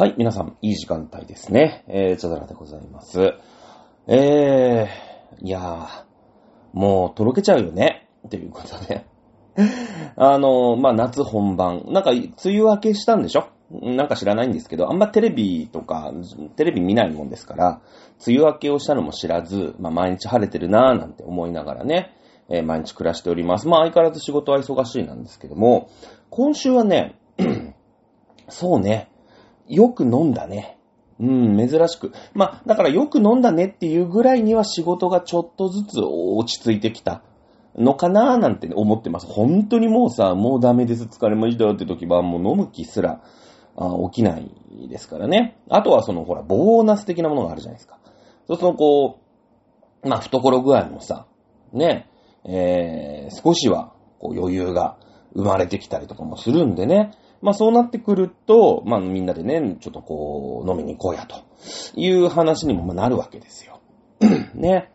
はい、皆さん、いい時間帯ですね。チャドラでございます。いやー、もう、とろけちゃうよね。ということで。夏本番。なんか、梅雨明けしたんでしょ？なんか知らないんですけど、あんまテレビ見ないもんですから、梅雨明けをしたのも知らず、毎日晴れてるなーなんて思いながらね、毎日暮らしております。相変わらず仕事は忙しいなんですけども、今週はね、そうね、よく飲んだね。珍しく。だからよく飲んだねっていうぐらいには仕事がちょっとずつ落ち着いてきたのかなーなんて思ってます。本当にもうさ、もうダメです、疲れましたって時はもう飲む気すら起きないですからね。あとはボーナス的なものがあるじゃないですか。そうすると懐具合もさ、ね、少しは余裕が生まれてきたりとかもするんでね。そうなってくると、みんなでね、ちょっと飲みに行こうや、という話にもなるわけですよ。ね。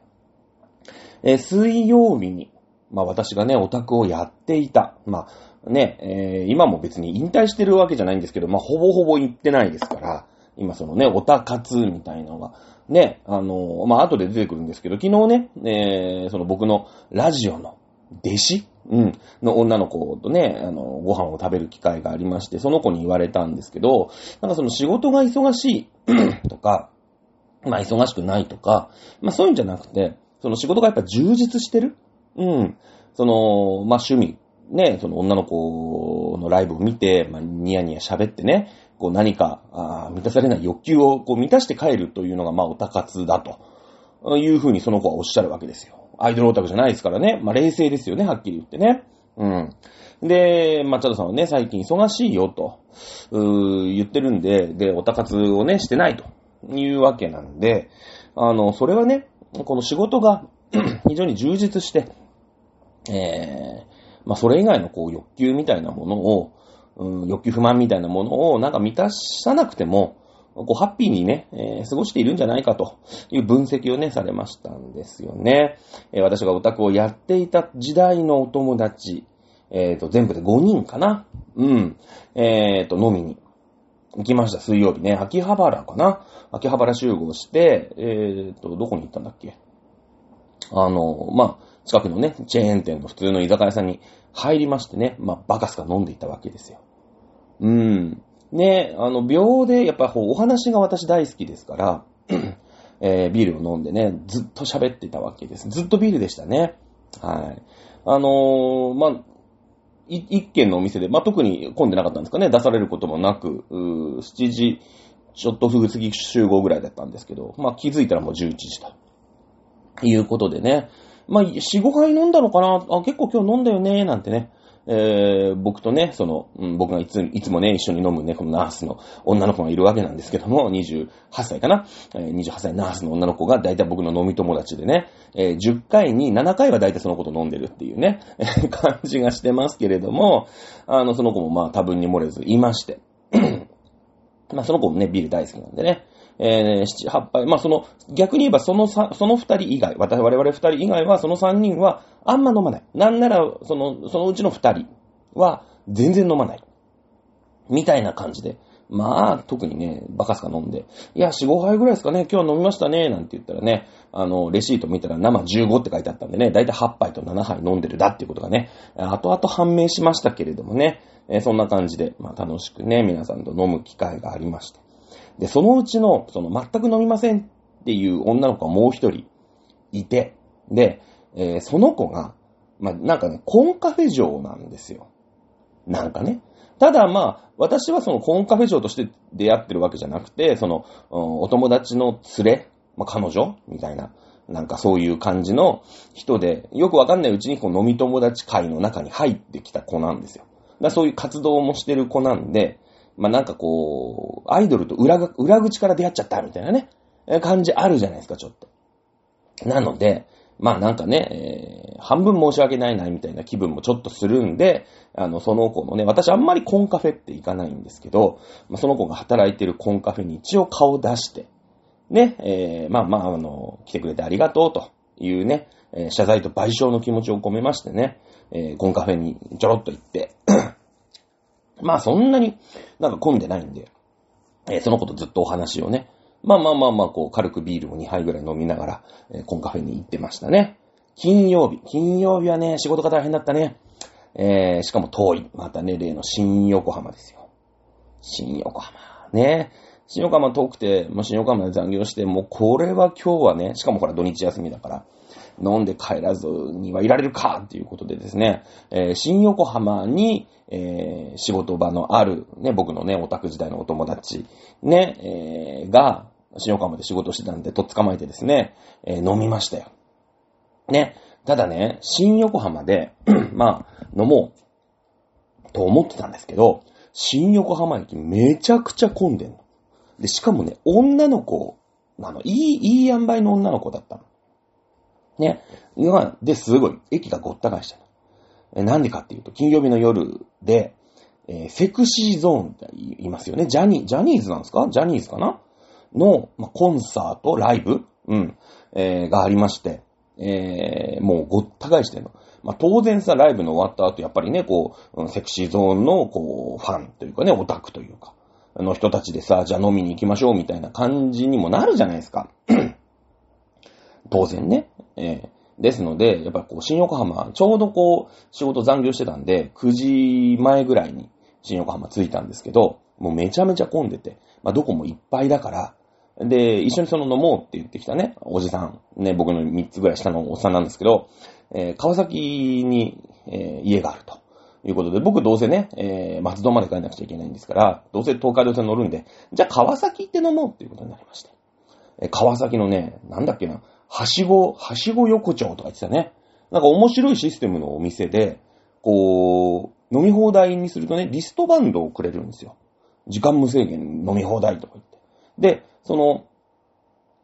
水曜日に、私がね、オタクをやっていた。今も別に引退してるわけじゃないんですけど、ほぼほぼ行ってないですから、今オタ活みたいなのが、ね、後で出てくるんですけど、昨日ね、僕のラジオの弟子の女の子とね、ご飯を食べる機会がありまして、その子に言われたんですけど、なんか仕事が忙しいとか、忙しくないとか、そういうんじゃなくて、仕事がやっぱ充実してる？趣味、ね、女の子のライブを見て、ニヤニヤ喋ってね、何か、満たされない欲求を満たして帰るというのが、オタ活だというふうにその子はおっしゃるわけですよ。アイドルオタクじゃないですからね。冷静ですよね、はっきり言ってね。で、チャドさんはね、最近忙しいよと、言ってるんで、で、オタ活をね、してないというわけなんで、それはね、この仕事が非常に充実して、それ以外の欲求みたいなものを、欲求不満みたいなものをなんか満たさなくても、ハッピーにね、過ごしているんじゃないかという分析をね、されましたんですよね。私がオタクをやっていた時代のお友達、全部で5人かな。飲みに行きました、水曜日ね。秋葉原かな。秋葉原集合して、どこに行ったんだっけ。近くのね、チェーン店の普通の居酒屋さんに入りましてね、バカスカ飲んでいたわけですよ。ね、秒で、やっぱお話が私大好きですから、ビールを飲んでね、ずっと喋ってたわけです。ずっとビールでしたね。はい。一軒のお店で、特に混んでなかったんですかね、出されることもなく、7時、ちょっと過ぎ集合ぐらいだったんですけど、気づいたらもう11時と。いうことでね、4、5杯飲んだのかな、結構今日飲んだよね、なんてね。僕とね、僕がいつもね、一緒に飲むね、このナースの女の子がいるわけなんですけども、28歳かな、28歳ナースの女の子が大体僕の飲み友達でね、10回に7回は大体その子と飲んでるっていうね、感じがしてますけれども、その子も多分に漏れずいまして。その子もね、ビール大好きなんでね、7、8杯、逆に言えばその2人以外、我々2人以外は、その3人はあんま飲まない。なんなら、そのうちの2人は全然飲まない。みたいな感じで。特にね、バカすか飲んで、いや、4、5杯ぐらいですかね、今日飲みましたね、なんて言ったらね、レシート見たら生15って書いてあったんでね、だいたい8杯と7杯飲んでるだっていうことがね、後々判明しましたけれどもね、そんな感じで、楽しくね、皆さんと飲む機会がありました。で、そのうちの、全く飲みませんっていう女の子がもう一人いて、で、その子が、なんかね、コンカフェ嬢なんですよ。なんかね。ただ私はコンカフェ嬢として出会ってるわけじゃなくて、お友達の連れ、彼女みたいな、なんかそういう感じの人で、よくわかんないうちに飲み友達会の中に入ってきた子なんですよ。そういう活動もしてる子なんで、なんかアイドルと裏口から出会っちゃったみたいなね、感じあるじゃないですか、ちょっと。なので、なんかね、半分申し訳ないな、みたいな気分もちょっとするんで、その子のね、私あんまりコンカフェって行かないんですけど、その子が働いてるコンカフェに一応顔出して、ね、来てくれてありがとうというね、謝罪と賠償の気持ちを込めましてね、コンカフェにちょろっと行って、そんなになんか混んでないんで、そのことずっとお話をね、まあこう軽くビールを2杯ぐらい飲みながら、コンカフェに行ってましたね。金曜日はね、仕事が大変だったね。しかも遠い。またね、例の新横浜ですよ。新横浜。ね。新横浜遠くて、まあ、新横浜で残業して、もうこれは今日はね、しかもほら土日休みだから、飲んで帰らずにはいられるかっていうことでですね、新横浜に、仕事場のある、ね、僕のね、オタク時代のお友達、ね、が、新横浜で仕事してたんで、とっ捕まえてですね、飲みましたよ。ね。ただね、新横浜で、まあ、飲もうと思ってたんですけど、新横浜駅めちゃくちゃ混んでんの。で、しかもね、女の子、いい塩梅の女の子だったの。ね。で、すごい、駅がごった返してる。なんでかっていうと、金曜日の夜で、セクシーゾーンって言いますよね。ジャニーズなんですか？ジャニーズかなの、まあ、コンサート、ライブがありまして、もうごった返してるの。まあ、当然さ、ライブの終わった後、やっぱりね、こう、セクシーゾーンの、こう、ファンというかね、オタクというか、の人たちでさ、じゃあ飲みに行きましょうみたいな感じにもなるじゃないですか。当然ね。ですので、やっぱりこう、新横浜、ちょうどこう、仕事残業してたんで、9時前ぐらいに新横浜着いたんですけど、もうめちゃめちゃ混んでて、まあ、どこもいっぱいだから、で、一緒にその飲もうって言ってきたね、おじさん、ね、僕の3つぐらい下のおっさんなんですけど、川崎に、家があるということで、僕どうせね、松戸まで帰らなくちゃいけないんですから、どうせ東海道線乗るんで、じゃあ川崎行って飲もうっていうことになりまして。川崎のね、なんだっけな、はしご横丁とか言ってたね。なんか面白いシステムのお店で、こう、飲み放題にするとね、リストバンドをくれるんですよ。時間無制限飲み放題とか言って。で、その、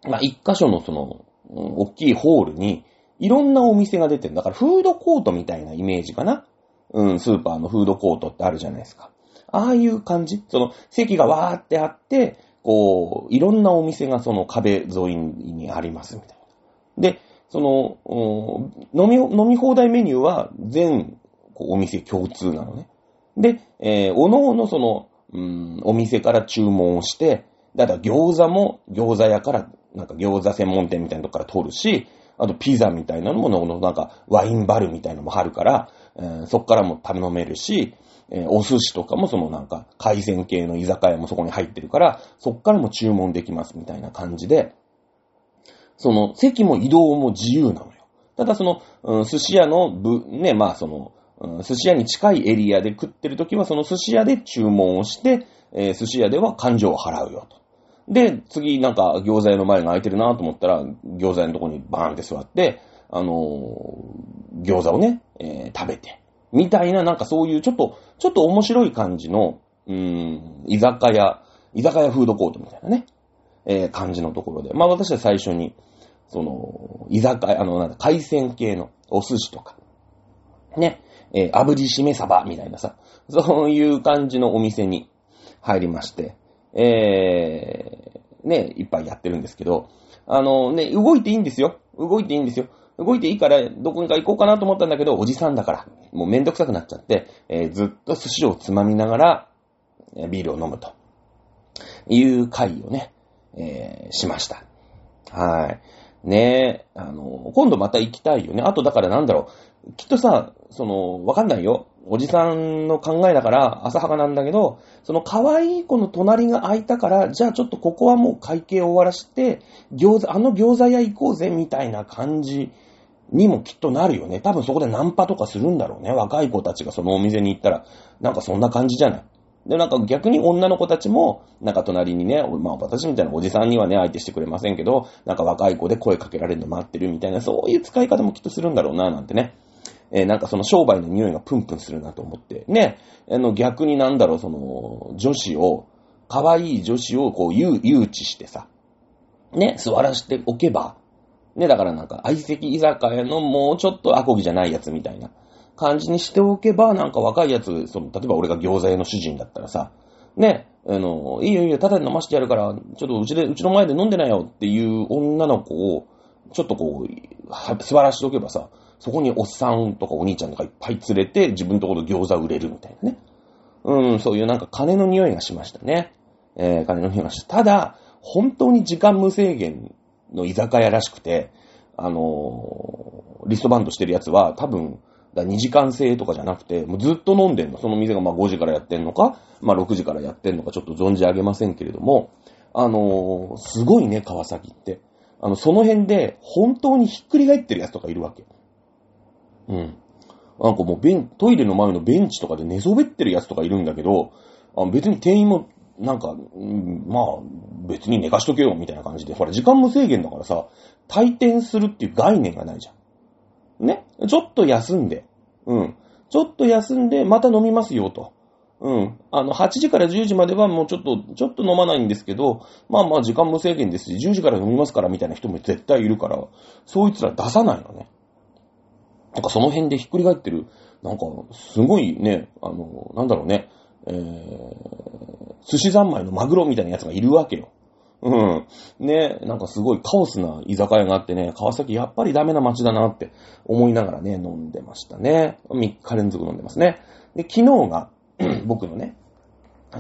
まあ、一箇所のその、大きいホールに、いろんなお店が出てる。だからフードコートみたいなイメージかな。うん、スーパーのフードコートってあるじゃないですか。ああいう感じ。その、席がわーってあって、こう、いろんなお店がその壁沿いにありますみたいな。で、その、飲み放題メニューは全、こう、お店共通なのね。で、おのおのその、お店から注文をして、だから餃子も餃子屋から、なんか餃子専門店みたいなとこから取るし、あとピザみたいなのも、なんかワインバルみたいなのもあるから、そっからも頼めるし、お寿司とかもそのなんか海鮮系の居酒屋もそこに入ってるから、そっからも注文できますみたいな感じで、その席も移動も自由なのよ。ただその、寿司屋のね、まあその、寿司屋に近いエリアで食ってるときはその寿司屋で注文をして、寿司屋では勘定を払うよと。で、次なんか餃子屋の前が空いてるなと思ったら、餃子屋のとこにバーンって座って、餃子をね、食べて。みたいな、なんかそういうちょっと面白い感じの、居酒屋フードコートみたいなね、感じのところで。まあ私は最初に、その、居酒屋、なんか海鮮系のお寿司とか、ね、炙りしめ鯖みたいなさ、そういう感じのお店に入りまして、ね、いっぱいやってるんですけど、ね、動いていいんですよ。動いていいから、どこにか行こうかなと思ったんだけど、おじさんだから、もうめんどくさくなっちゃって、ずっと寿司をつまみながら、ビールを飲むと、いう会をね、しました。はい。ね、今度また行きたいよね。あとだからなんだろう、きっとさ、その、わかんないよ。おじさんの考えだから浅はかなんだけど、その可愛い子の隣が空いたから、じゃあちょっとここはもう会計を終わらして、餃子屋行こうぜみたいな感じにもきっとなるよね。多分そこでナンパとかするんだろうね。若い子たちがそのお店に行ったら、なんかそんな感じじゃない。で、なんか逆に女の子たちも、なんか隣にね、まあ私みたいなおじさんにはね、相手してくれませんけど、なんか若い子で声かけられるの待ってるみたいな、そういう使い方もきっとするんだろうな、なんてね。なんかその商売の匂いがプンプンするなと思って。ね。逆になんだろう、その、可愛い女子をこう、誘致してさ。ね、座らしておけば。ね、だからなんか、相席居酒屋のもうちょっとアコギじゃないやつみたいな感じにしておけば、なんか若いやつ、その、例えば俺が餃子屋の主人だったらさ、ね、いいよ、ただで飲ましてやるから、ちょっとうちの前で飲んでないよっていう女の子を、ちょっとこう、座らしておけばさ、そこにおっさんとかお兄ちゃんとかいっぱい連れて自分のところ餃子売れるみたいなね。うん、そういうなんか金の匂いがしましたね。金の日ました。ただ本当に時間無制限の居酒屋らしくて、リストバンドしてるやつは多分2時間制とかじゃなくて、もうずっと飲んでんの。その店がまあ5時からやってんのか、まあ6時からやってんのかちょっと存じ上げませんけれども、すごいね、川崎って。その辺で本当にひっくり返ってるやつとかいるわけ。うん。なんかもうトイレの前のベンチとかで寝そべってるやつとかいるんだけど、別に店員もなんか、まあ別に寝かしとけよみたいな感じで、ほら時間無制限だからさ、退店するっていう概念がないじゃん。ね？ちょっと休んで、うん。ちょっと休んでまた飲みますよと。うん。8時から10時まではもうちょっと飲まないんですけど、まあまあ時間無制限ですし、10時から飲みますからみたいな人も絶対いるから、そいつら出さないのね。なんかその辺でひっくり返ってる、なんかすごいね、なんだろうね、寿司三昧のマグロみたいなやつがいるわけよ。うん。ね、なんかすごいカオスな居酒屋があってね、川崎やっぱりダメな街だなって思いながらね、飲んでましたね。3日連続飲んでますね。で、昨日が、僕のね、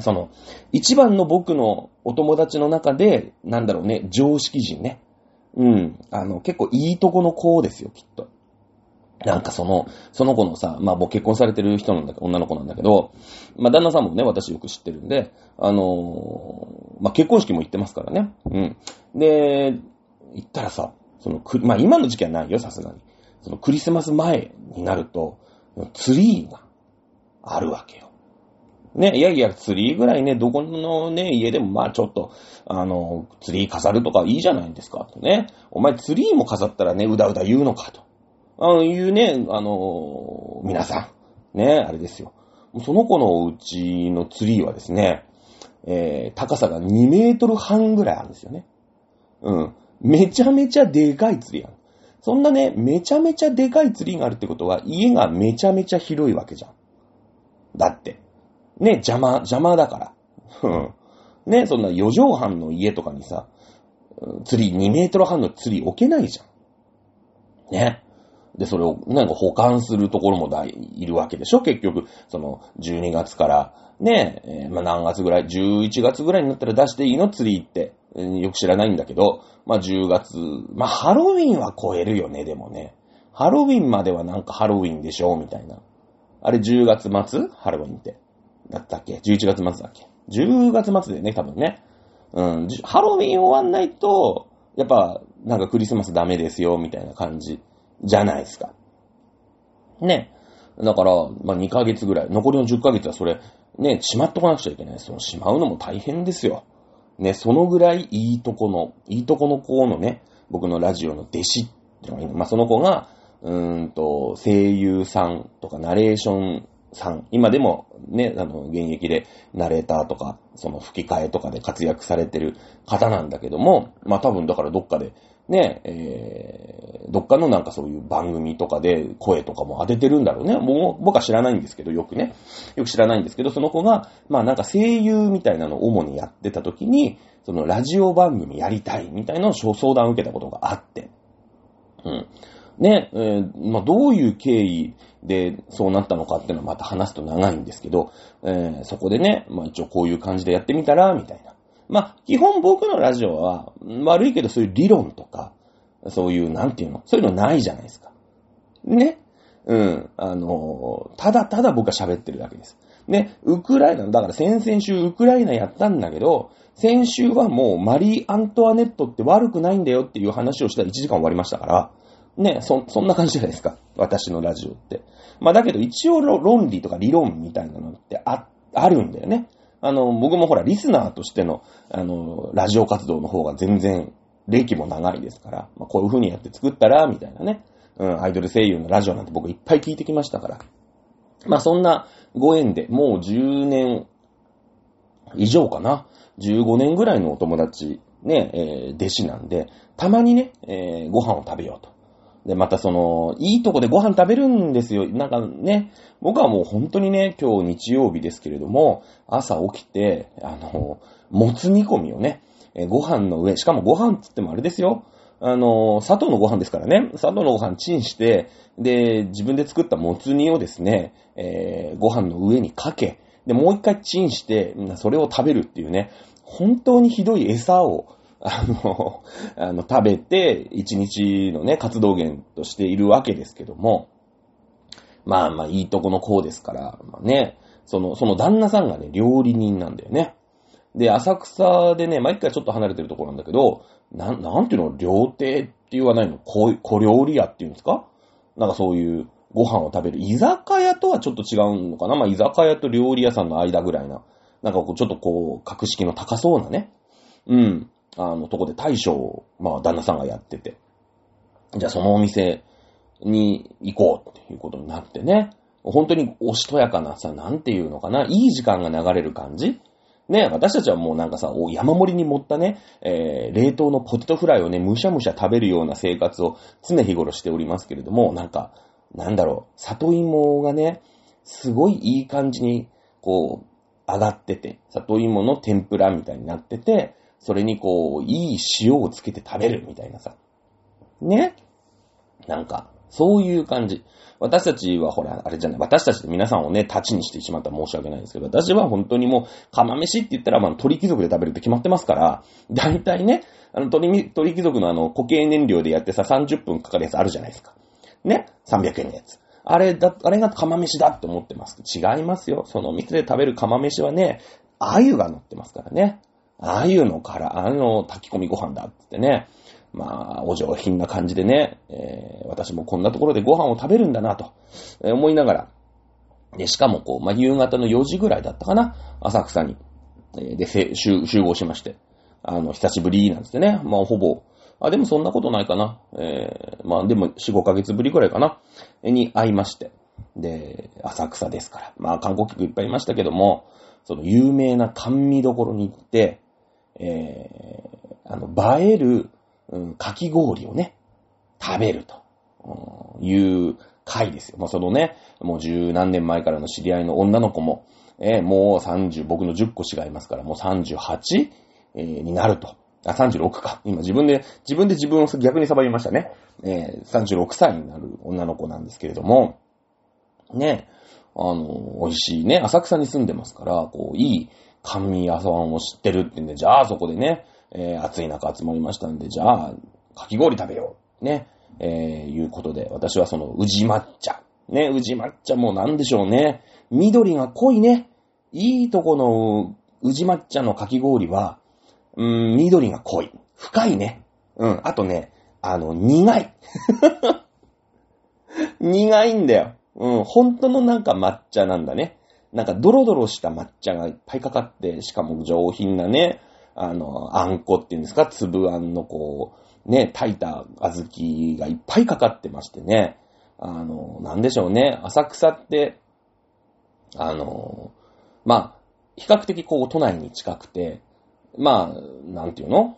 その、一番の僕のお友達の中で、なんだろうね、常識人ね。うん。結構いいとこの子ですよ、きっと。なんかその子のさ、まあ僕結婚されてる人なんだけど、女の子なんだけど、まあ旦那さんもね、私よく知ってるんで、まあ結婚式も行ってますからね。うん。で、行ったらさ、まあ今の時期はないよ、さすがに。そのクリスマス前になると、ツリーがあるわけよ。ね、いやいや、ツリーぐらいね、どこのね、家でもまあちょっと、ツリー飾るとかいいじゃないですか、とね。お前ツリーも飾ったらね、うだうだ言うのか、と。いうね、皆さん。ね、あれですよ。その子のうちのツリーはですね、高さが2メートル半ぐらいあるんですよね。うん。めちゃめちゃでかいツリーある。そんなね、めちゃめちゃでかいツリーがあるってことは、家がめちゃめちゃ広いわけじゃん。だって。ね、邪魔だから。ね、そんな4畳半の家とかにさ、ツリー、2メートル半のツリー置けないじゃん。ね。で、それを、なんか保管するところもいるわけでしょ？結局、その、12月から、ね、まあ、何月ぐらい、11月ぐらいになったら出していいの？ツリーって。よく知らないんだけど、まあ、10月、まあ、ハロウィンは超えるよね、でもね。ハロウィンまではなんかハロウィンでしょ？みたいな。あれ、10月末？ハロウィンって。だったっけ？ 11 月末だっけ？ 10 月末でね、多分ね。うん。ハロウィン終わんないと、やっぱ、なんかクリスマスダメですよ、みたいな感じじゃないですか。ね。だから、まあ、2ヶ月ぐらい。残りの10ヶ月はそれ、ね、しまっとかなくちゃいけない。その、しまうのも大変ですよ。ね、そのぐらいいいとこの子のね、僕のラジオの弟子ってのがいる。まあ、その子が、声優さんとかナレーション、今でもね、現役でナレーターとか、その吹き替えとかで活躍されてる方なんだけども、まあ多分だからどっかでね、どっかのなんかそういう番組とかで声とかも当ててるんだろうね。もう僕は知らないんですけど、よく知らないんですけど、その子が、まあなんか声優みたいなのを主にやってた時に、そのラジオ番組やりたいみたいな相談を受けたことがあって、うん。ね、まあ、どういう経緯でそうなったのかっていうのはまた話すと長いんですけど、そこでね、まあ、一応こういう感じでやってみたら、みたいな。まあ、基本僕のラジオは悪いけどそういう理論とか、そういうなんていうの、そういうのないじゃないですか。ね。うん。ただただ僕は喋ってるだけです。ね、ウクライナ、だから先々週ウクライナやったんだけど、先週はもうマリー・アントワネットって悪くないんだよっていう話をしたら1時間終わりましたから、ね、そんな感じじゃないですか。私のラジオって。まあだけど一応論理とか理論みたいなのってあるんだよね。僕もほらリスナーとしての、ラジオ活動の方が全然歴も長いですから、まあこういう風にやって作ったら、みたいなね。うん、アイドル声優のラジオなんて僕いっぱい聞いてきましたから。まあそんなご縁で、もう10年以上かな。15年ぐらいのお友達、ね、弟子なんで、たまにね、ご飯を食べようと。で、またその、いいとこでご飯食べるんですよ。なんかね、僕はもう本当にね、今日日曜日ですけれども、朝起きて、もつ煮込みをね、ご飯の上、しかもご飯っつってもあれですよ。砂糖のご飯ですからね、砂糖のご飯チンして、で、自分で作ったもつ煮をですね、ご飯の上にかけ、で、もう一回チンして、それを食べるっていうね、本当にひどい餌を、食べて、一日のね、活動源としているわけですけども、まあまあ、いいとこの子ですから、まあね、その旦那さんがね、料理人なんだよね。で、浅草でね、毎回ちょっと離れてるところなんだけど、なんていうの、料亭って言わないの、小料理屋っていうんですか？なんかそういうご飯を食べる。居酒屋とはちょっと違うのかな？まあ、居酒屋と料理屋さんの間ぐらいな、なんかこう、ちょっとこう、格式の高そうなね、うん、とこで大将を、まあ、旦那さんがやってて、じゃあそのお店に行こうっていうことになってね、本当におしとやかなさ、なんていうのかな、いい時間が流れる感じね、私たちはもうなんかさ、山盛りに盛ったね、冷凍のポテトフライをね、むしゃむしゃ食べるような生活を常日頃しておりますけれども、なんか、なんだろう、里芋がね、すごいいい感じに、こう、上がってて、里芋の天ぷらみたいになってて、それにこう、いい塩をつけて食べるみたいなさ。ね？なんか、そういう感じ。私たちはほら、あれじゃない、私たち皆さんをね、立ちにしてしまったら申し訳ないんですけど、私は本当にもう、釜飯って言ったら、まあ、鳥貴族で食べるって決まってますから、大体ね、鳥貴族の固形燃料でやってさ、30分かかるやつあるじゃないですか。ね？300円のやつ。あれが釜飯だって思ってます。違いますよ。その店で食べる釜飯はね、鮎が乗ってますからね。鮎の殻、炊き込みご飯だってね。まあ、お上品な感じでね、私もこんなところでご飯を食べるんだなと思いながら、で、しかもこう、まあ、夕方の4時ぐらいだったかな、浅草に、で、集合しまして、久しぶりなんつってね、まあ、ほぼ、あ、でもそんなことないかな、まあ、でも4、5ヶ月ぶりぐらいかな、に会いまして、で、浅草ですから、まあ、観光客いっぱいいましたけども、その有名な甘味どころに行って、映える、かき氷をね、食べるという回ですよ。まあ、そのね、もう十何年前からの知り合いの女の子も、もう30、僕の10個違いますから、もう38、になると。あ、36か。今自分で自分を逆にさばりましたね。36歳になる女の子なんですけれども、ね、美味しいね、浅草に住んでますから、こう、いい甘味屋さんを知ってるってんで、じゃあそこでね、暑い中集まりましたんで、じゃあ、かき氷食べよう。ね。いうことで、私はその、宇治抹茶。ね、宇治抹茶もなんでしょうね。緑が濃いね。いいとこの、宇治抹茶のかき氷は、緑が濃い。深いね。うん。あとね、苦い。苦いんだよ。うん。本当のなんか抹茶なんだね。なんかドロドロした抹茶がいっぱいかかって、しかも上品なね、あんこっていうんですか、粒あんのこう、ね、炊いた小豆がいっぱいかかってましてね、なんでしょうね、浅草って、まあ、比較的こう、都内に近くて、まあ、なんていうの、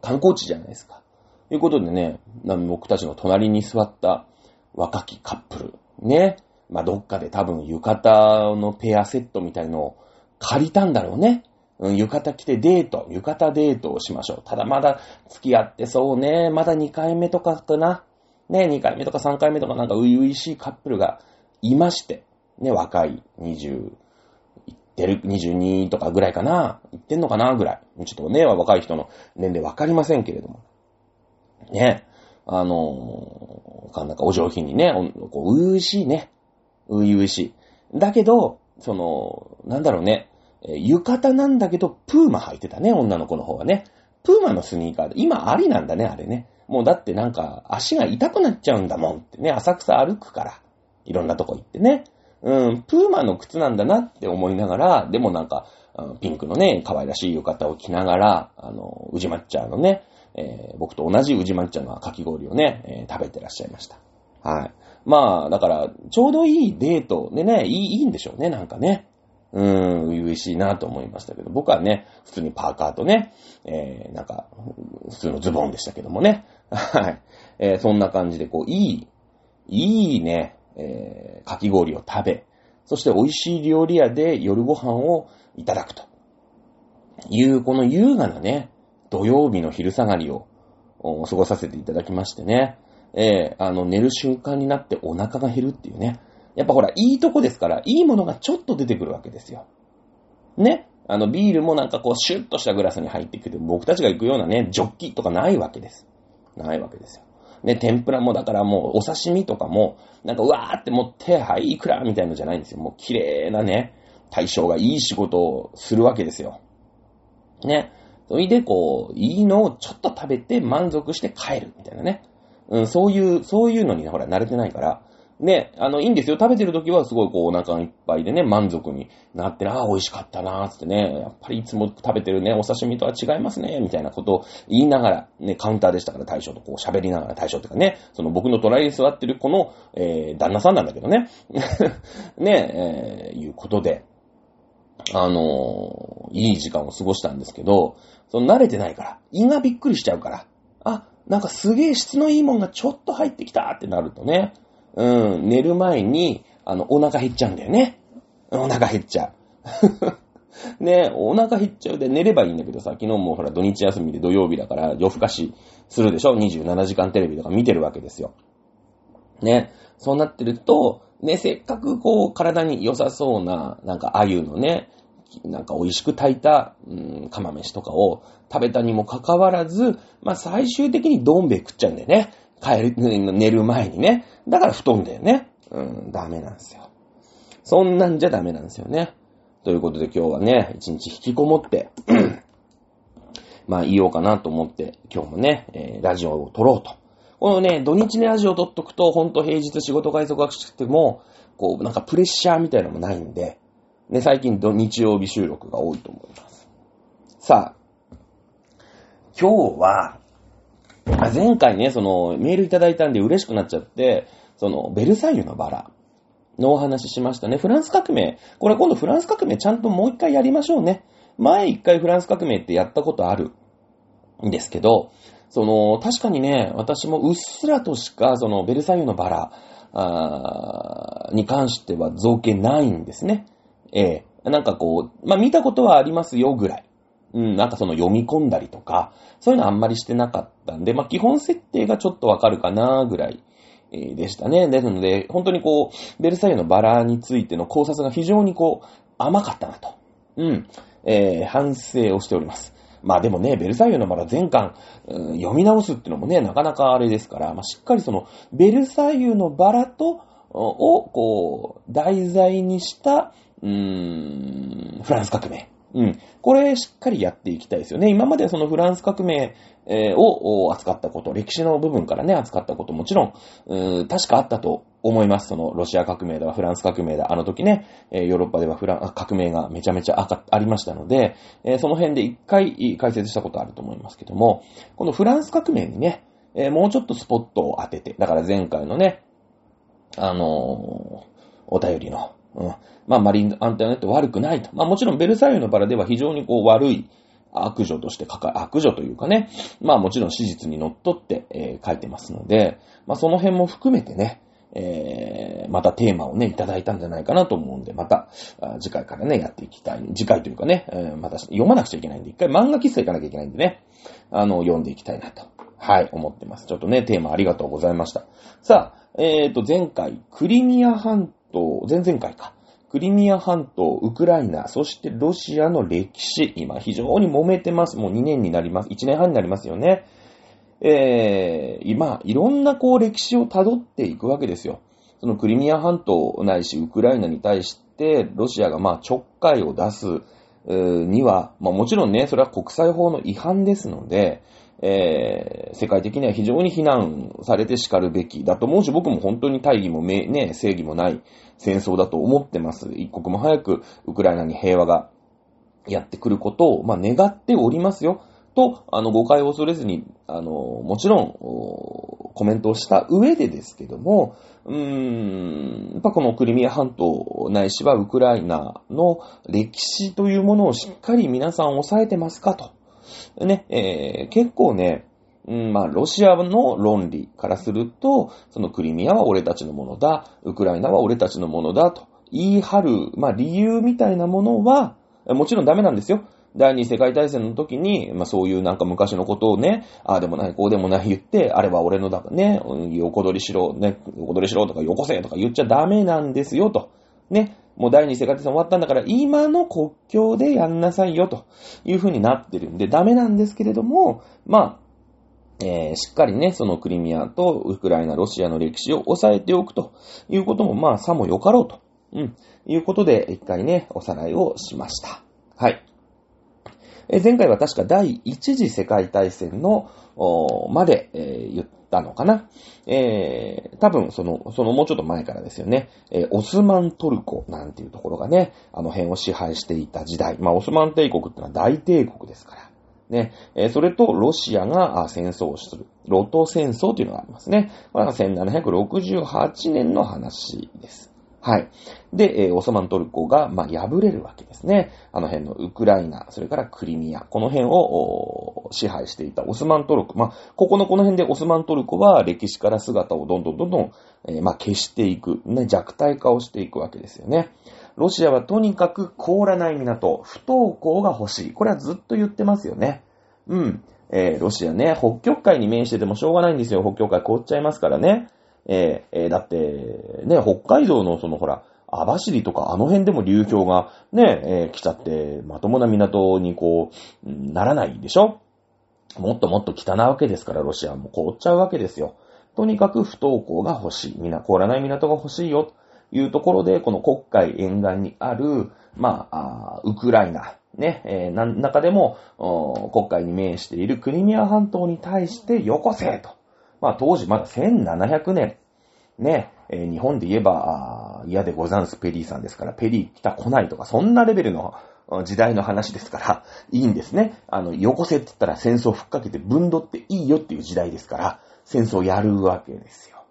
観光地じゃないですか。ということでね、僕たちの隣に座った若きカップル、ね、まあ、どっかで多分浴衣のペアセットみたいのを借りたんだろうね。浴衣着て浴衣デートをしましょう。ただまだ付き合ってそうね、まだ2回目とかかな。ね、2回目とか3回目とかなんか初々しいカップルがいまして、ね、若い、22とかぐらいかな。いってんのかなぐらい。ちょっとね、若い人の年齢わかりませんけれども。ね、なんかお上品にね、こう、初々しいね。初々しい。だけど、その、なんだろうね。浴衣なんだけど、プーマ履いてたね、女の子の方はね。プーマのスニーカーで、今ありなんだね、あれね。もうだってなんか、足が痛くなっちゃうんだもんってね、浅草歩くから。いろんなとこ行ってね。うん、プーマの靴なんだなって思いながら、でもなんか、ピンクのね、可愛らしい浴衣を着ながら、宇治抹茶のね、僕と同じ宇治抹茶のかき氷をね、食べてらっしゃいました。はい。まあ、だから、ちょうどいいデートでね、いいんでしょうね、なんかね。初々しいなと思いましたけど、僕はね、普通にパーカーとね、なんか、普通のズボンでしたけどもね。はい。そんな感じで、こう、いいね、かき氷を食べ、そして美味しい料理屋で夜ご飯をいただくという、この優雅なね、土曜日の昼下がりを過ごさせていただきましてね、寝る瞬間になってお腹が減るっていうね、やっぱほら、いいとこですから、いいものがちょっと出てくるわけですよ。ね。ビールもなんかこう、シュッとしたグラスに入ってくる。僕たちが行くようなね、ジョッキとかないわけです。ないわけですよ。ね、天ぷらもだからもう、お刺身とかも、なんかうわーってもう手はいいくらみたいのじゃないんですよ。もう綺麗なね、大将がいい仕事をするわけですよ。ね。それでこう、いいのをちょっと食べて満足して帰るみたいなね。うん、そういうのにね、ほら、慣れてないから。ね、いいんですよ。食べてる時はすごいこう、お腹いっぱいでね、満足になって、ああ、美味しかったなーつってね、やっぱりいつも食べてるね、お刺身とは違いますね、みたいなことを言いながら、ね、カウンターでしたから大将とこう喋りながら、大将ってかね、その僕の隣に座ってるこの、旦那さんなんだけどね。ね、いうことで、いい時間を過ごしたんですけど、その慣れてないから、胃がびっくりしちゃうから、あ、なんかすげえ質のいいもんがちょっと入ってきたってなるとね、うん、寝る前に、お腹減っちゃうんだよね。お腹減っちゃう。ね、お腹減っちゃうで寝ればいいんだけどさ、昨日もほら土日休みで土曜日だから夜更かしするでしょ ?27 時間テレビとか見てるわけですよ。ね、そうなってると、ね、せっかくこう体に良さそうな、なんか鮎のね、なんか美味しく炊いた、釜飯とかを食べたにもかかわらず、まあ最終的にどん兵衛食っちゃうんだよね。寝る前にね。だから太んだよね。うん、ダメなんですよ。そんなんじゃダメなんですよね。ということで今日はね、一日引きこもって、まあ言おうかなと思って、今日もね、ラジオを撮ろうと。このね、土日にラジオを撮っとくと、ほんと平日仕事外束しても、こう、なんかプレッシャーみたいなのもないんで、ね、最近日曜日収録が多いと思います。さあ、今日は、前回ね、その、メールいただいたんで嬉しくなっちゃって、その、ベルサイユのバラのお話しましたね。フランス革命。これ今度フランス革命ちゃんともう一回やりましょうね。前一回フランス革命ってやったことあるんですけど、その、確かにね、私もうっすらとしか、その、ベルサイユのバラに関しては造形ないんですね。なんかこう、まあ、見たことはありますよぐらい。うん、なんかその読み込んだりとか、そういうのあんまりしてなかったんで、まあ、基本設定がちょっとわかるかなぐらいでしたね。ですので、本当にこう、ベルサイユのバラについての考察が非常にこう、甘かったなと。うん。反省をしております。まあでもね、ベルサイユのバラ全巻、読み直すってのもね、なかなかあれですから、まあ、しっかりその、ベルサイユのバラを、こう、題材にした、フランス革命。うん。これ、しっかりやっていきたいですよね。今までそのフランス革命を扱ったこと、歴史の部分からね、扱ったこと、もちろん、確かあったと思います。その、ロシア革命だ、フランス革命だ、あの時ね、ヨーロッパでは革命がめちゃめちゃありましたので、その辺で一回解説したことあると思いますけども、このフランス革命にね、もうちょっとスポットを当てて、だから前回のね、お便りの、うん、まあ、マリー・アントワネット悪くないと。まあ、もちろんベルサイユのバラでは非常にこう悪い悪女として悪女というかね、まあ、もちろん史実にのっとって、書いてますので、まあ、その辺も含めてね、またテーマをね、いただいたんじゃないかなと思うんで、また次回からね、やっていきたい。次回というかね、また読まなくちゃいけないんで、一回漫画喫茶行かなきゃいけないんでね、読んでいきたいなと。はい、思ってます。ちょっとね、テーマありがとうございました。さあ、前回、クリミア半島、前々回か。クリミア半島、ウクライナ、そしてロシアの歴史。今、非常に揉めてます。もう2年になります。1年半になりますよね。今、いろんなこう歴史を辿っていくわけですよ。そのクリミア半島ないし、ウクライナに対して、ロシアがまあちょっかいを出すには、まあもちろんね、それは国際法の違反ですので、世界的には非常に非難されて叱るべきだと思うし、僕も本当に大義もね、正義もない戦争だと思ってます。一刻も早くウクライナに平和がやってくることを、まあ、願っておりますよ。と、誤解を恐れずに、もちろん、コメントをした上でですけども、やっぱこのクリミア半島ないしはウクライナの歴史というものをしっかり皆さん抑えてますかと。ね、結構ね、まあ、ロシアの論理からすると、そのクリミアは俺たちのものだ、ウクライナは俺たちのものだと言い張る、まあ、理由みたいなものは、もちろんダメなんですよ。第二次世界大戦の時に、そういうなんか昔のことをね、ああでもない、こうでもない言って、あれば俺のだね、横取りしろ、ね、横取りしろとかよこせとか言っちゃダメなんですよと。ね。もう第二次世界大戦終わったんだから、今の国境でやんなさいよという風になってるんで、ダメなんですけれども、しっかりね、そのクリミアとウクライナ、ロシアの歴史を抑えておくということも、さもよかろうと。いうことで、一回ね、おさらいをしました。はい。前回は確か第一次世界大戦の、まで、言ったのかな。多分そのもうちょっと前からですよね。オスマントルコなんていうところがね、あの辺を支配していた時代。オスマン帝国ってのは大帝国ですから。ね。それとロシアが戦争をする。ロト戦争というのがありますね。これが1768年の話です。はい。で、オスマントルコが、敗れるわけですね。あの辺のウクライナ、それからクリミア、この辺を支配していたオスマントルコ。この辺でオスマントルコは歴史から姿をどんどん、消していく、ね、弱体化をしていくわけですよね。ロシアはとにかく凍らない港、不凍港が欲しい。これはずっと言ってますよね。ロシアね、北極海に面しててもしょうがないんですよ。北極海凍っちゃいますからね。だって、ね、北海道の網走とかあの辺でも流氷がね、来ちゃって、まともな港にならないでしょ？もっともっと汚いわけですから、ロシアも凍っちゃうわけですよ。とにかく不凍港が欲しい。凍らない港が欲しいよ。というところで、この黒海沿岸にある、ウクライナ。ね、中でも、黒海に面しているクリミア半島に対してよこせと。当時まだ1700年。ね、日本で言えば、嫌でござんすペリーさんですから、ペリー来た来ないとか、そんなレベルの時代の話ですから、いいんですね。よこせって言ったら戦争ふっかけて分取っていいよっていう時代ですから、戦争やるわけですよ。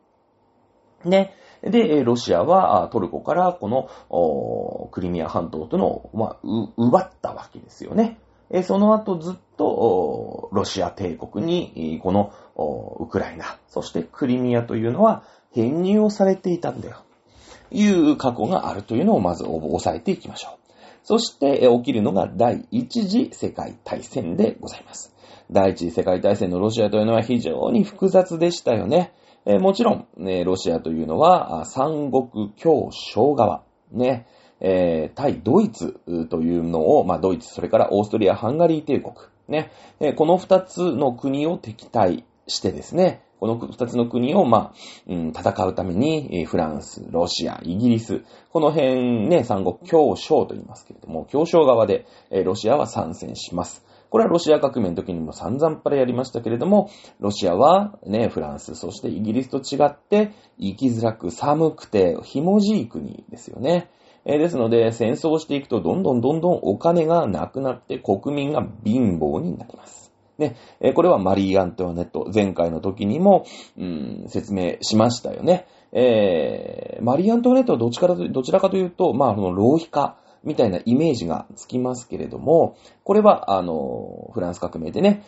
ね。で、ロシアはトルコからこのクリミア半島というのを、奪ったわけですよね。その後ずっとロシア帝国にこのウクライナ、そしてクリミアというのは編入をされていたんだよ。いう過去があるというのをまず押さえていきましょう。そして起きるのが第一次世界大戦でございます。第一次世界大戦のロシアというのは非常に複雑でしたよね。もちろん、ロシアというのは三国協商側、ね、対ドイツというのを、ドイツ、それからオーストリア・ハンガリー帝国、ね、この二つの国を敵対してですね、この二つの国を、戦うために、フランス、ロシア、イギリス、この辺ね、三国協商と言いますけれども、協商側で、ロシアは参戦します。これはロシア革命の時にも散々パレやりましたけれども、ロシアはね、フランス、そしてイギリスと違って、生きづらく寒くて、ひもじい国ですよね。ですので、戦争をしていくと、どんどんお金がなくなって、国民が貧乏になります。ね、これはマリー・アントワネット、前回の時にも、説明しましたよね。マリー・アントワネットはどちらかというと、浪費家、みたいなイメージがつきますけれども、これは、フランス革命でね、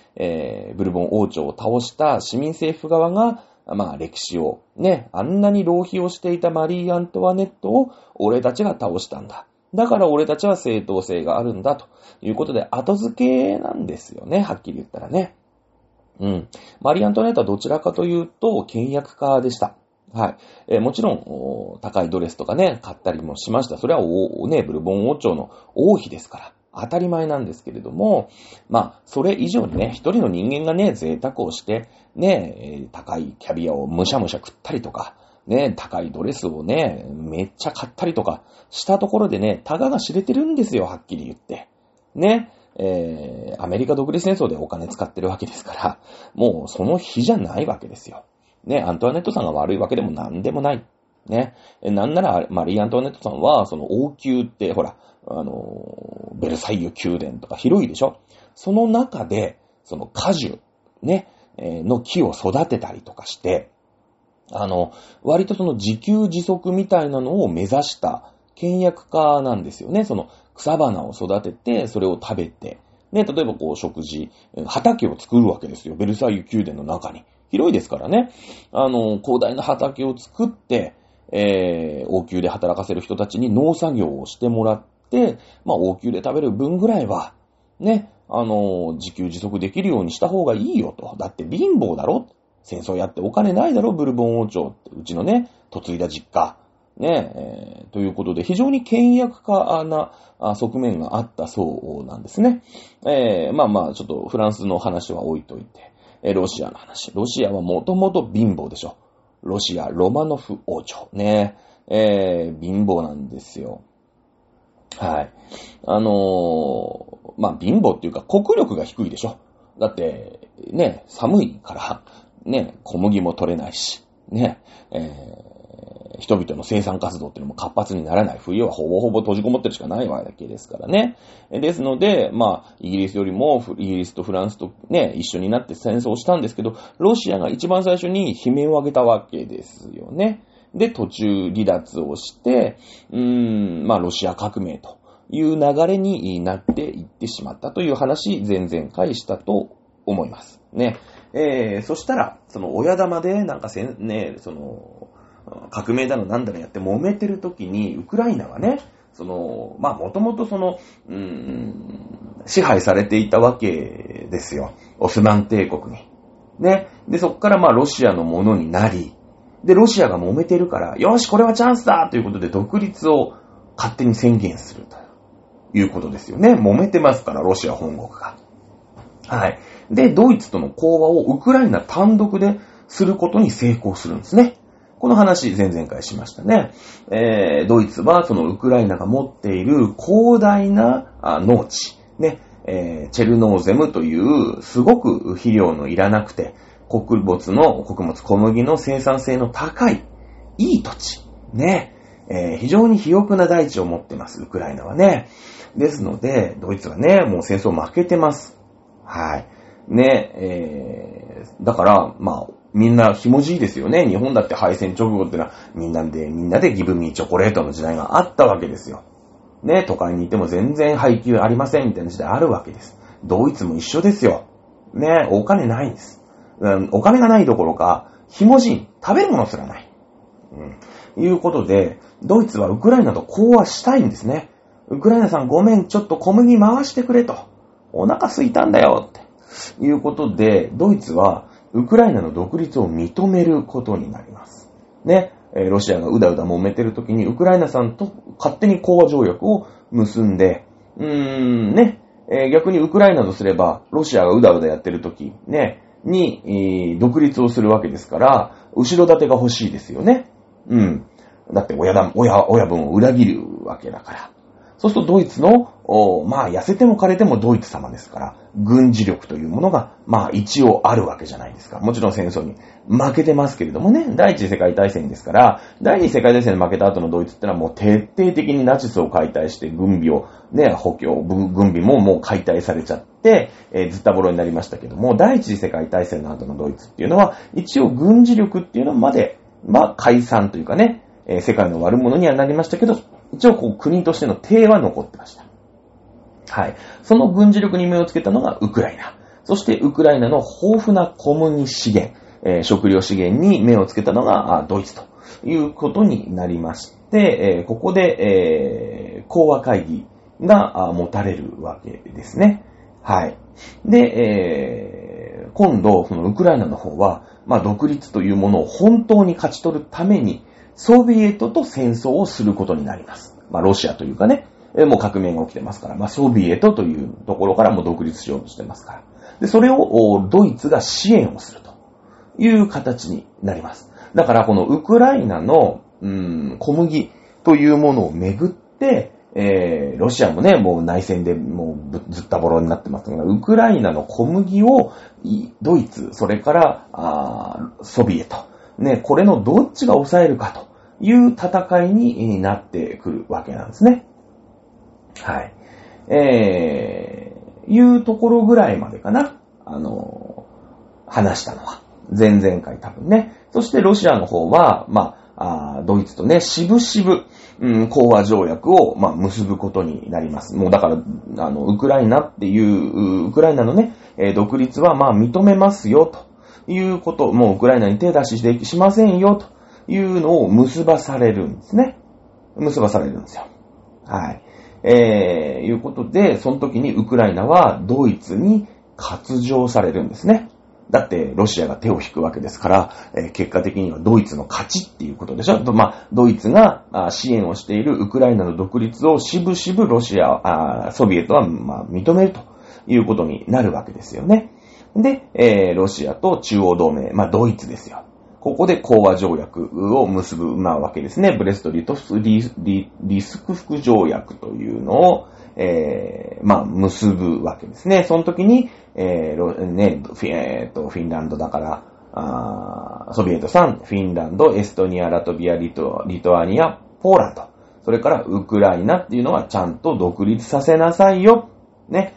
ブルボン王朝を倒した市民政府側が、歴史をね、あんなに浪費をしていたマリー・アントワネットを俺たちが倒したんだ。だから俺たちは正当性があるんだ、ということで後付けなんですよね、はっきり言ったらね。マリー・アントワネットはどちらかというと、倹約家でした。はい。もちろん、高いドレスとかね、買ったりもしました。それはブルボン王朝の王妃ですから、当たり前なんですけれども、それ以上にね、一人の人間がね、贅沢をして、ね、高いキャビアをむしゃむしゃ食ったりとか、ね、高いドレスをね、めっちゃ買ったりとか、したところでね、たかが知れてるんですよ、はっきり言って。ね。アメリカ独立戦争でお金使ってるわけですから、もうその比じゃないわけですよ。ね、アントワネットさんが悪いわけでも何でもない。ね。なんなら、マリー・アントワネットさんは、王宮って、ベルサイユ宮殿とか広いでしょ？その中で、果樹、ね、の木を育てたりとかして、割と自給自足みたいなのを目指した、倹約家なんですよね。草花を育てて、それを食べて、ね、例えば食事、畑を作るわけですよ。ベルサイユ宮殿の中に。広いですからね。広大な畑を作って、王宮で働かせる人たちに農作業をしてもらって、王宮で食べる分ぐらいは、ね、自給自足できるようにした方がいいよと。だって貧乏だろ、戦争やってお金ないだろ、ブルボン王朝って、うちのね、嫁いだ実家。ね、ということで、非常に倹約家な側面があったそうなんですね。まあまあ、ちょっとフランスの話は置いといて、ロシアの話。ロシアはもともと貧乏でしょ。ロシア、ロマノフ王朝。ね、貧乏なんですよ。はい。まあ、貧乏っていうか、国力が低いでしょ。だって、ね、寒いから、ね、小麦も取れないし、ね、人々の生産活動っていうのも活発にならない。冬はほぼほぼ閉じこもってるしかないわけですからね。ですので、まあ、イギリスよりも、イギリスとフランスとね、一緒になって戦争したんですけど、ロシアが一番最初に悲鳴を上げたわけですよね。で、途中離脱をして、まあ、ロシア革命という流れになっていってしまったという話、前々回したと思います。ね。そしたら、その親玉で、なんかその、革命だのなんだのやって揉めてる時に、ウクライナはね、その、まあ、もともとその、支配されていたわけですよ。オスマン帝国に。ね。で、そっからまあ、ロシアのものになり、で、ロシアが揉めてるから、よし、これはチャンスだということで、独立を勝手に宣言するということですよね。揉めてますから、ロシア本国が。はい。で、ドイツとの講和をウクライナ単独ですることに成功するんですね。この話、前々回しましたね。ドイツは、そのウクライナが持っている広大な農地、ね、チェルノーゼムという、すごく肥料のいらなくて、穀物小麦の生産性の高い、いい土地、ね、非常に肥沃な大地を持ってます、ウクライナはね。ですので、ドイツはね、もう戦争負けてます。はい。ね、だから、まあ、みんなひもじいですよね。日本だって敗戦直後ってのはみんなでギブミーチョコレートの時代があったわけですよ。ね、都会にいても全然配給ありませんみたいな時代あるわけです。ドイツも一緒ですよ。ね、お金ないんです。お金がないどころか、ひもじい。食べるものすらない。いうことで、ドイツはウクライナと講和したいんですね。ウクライナさんごめん、ちょっと小麦回してくれと。お腹空いたんだよって。いうことで、ドイツは、ウクライナの独立を認めることになります。ね、ロシアがうだうだ揉めてる時にウクライナさんと勝手に講和条約を結んで、ね、逆にウクライナとすればロシアがうだうだやってる時ねに、独立をするわけですから後ろ盾が欲しいですよね。うん、だって親分を裏切るわけだから。そうするとドイツの、まあ、痩せても枯れてもドイツ様ですから、軍事力というものが、まあ、一応あるわけじゃないですか。もちろん戦争に負けてますけれどもね、第一次世界大戦ですから、第二次世界大戦で負けた後のドイツってのはもう徹底的にナチスを解体して、軍備をね、補強、軍備ももう解体されちゃって、ずったぼろになりましたけども、第一次世界大戦の後のドイツっていうのは、一応軍事力っていうのまで、まあ、解散というかね、世界の悪者にはなりましたけど、一応こう国としての体は残ってました。はい。その軍事力に目をつけたのがウクライナ。そしてウクライナの豊富な小麦資源、食料資源に目をつけたのがドイツということになりまして、ここで講和会議が持たれるわけですね。はい。で、今度そのウクライナの方は、まあ独立というものを本当に勝ち取るために、ソビエトと戦争をすることになります。まあ、ロシアというかね、もう革命が起きてますから、まあ、ソビエトというところからも独立しようとしてますから。で、それをドイツが支援をするという形になります。だから、このウクライナの、小麦というものをめぐって、ロシアもね、もう内戦でもうずったぼろになってますが、ウクライナの小麦をドイツ、それからソビエト、ね、これのどっちが抑えるかと。いう戦いになってくるわけなんですね。はい。いうところぐらいまでかな。話したのは。前々回多分ね。そしてロシアの方は、まあ、ドイツとね、しぶしぶ、講和条約を、まあ、結ぶことになります。もうだから、ウクライナっていう、ウクライナのね、独立は、まあ、認めますよ、ということ。もうウクライナに手出ししませんよ、と。いうのを結ばされるんですね。はい。いうことで、その時にウクライナはドイツに割譲されるんですね。だってロシアが手を引くわけですから、結果的にはドイツの勝ちっていうことでしょ。ドイツが支援をしているウクライナの独立をしぶしぶソビエトは認めるということになるわけですよね。で、ロシアと中央同盟、ドイツですよ。ここで講和条約を結ぶ、わけですね。ブレストリトフリスクフ条約というのを、結ぶわけですね。その時に、フィンランドだから、ソビエト3、フィンランド、エストニア、ラトビア、リトアニア、ポーランド、それからウクライナっていうのはちゃんと独立させなさいよ。ね。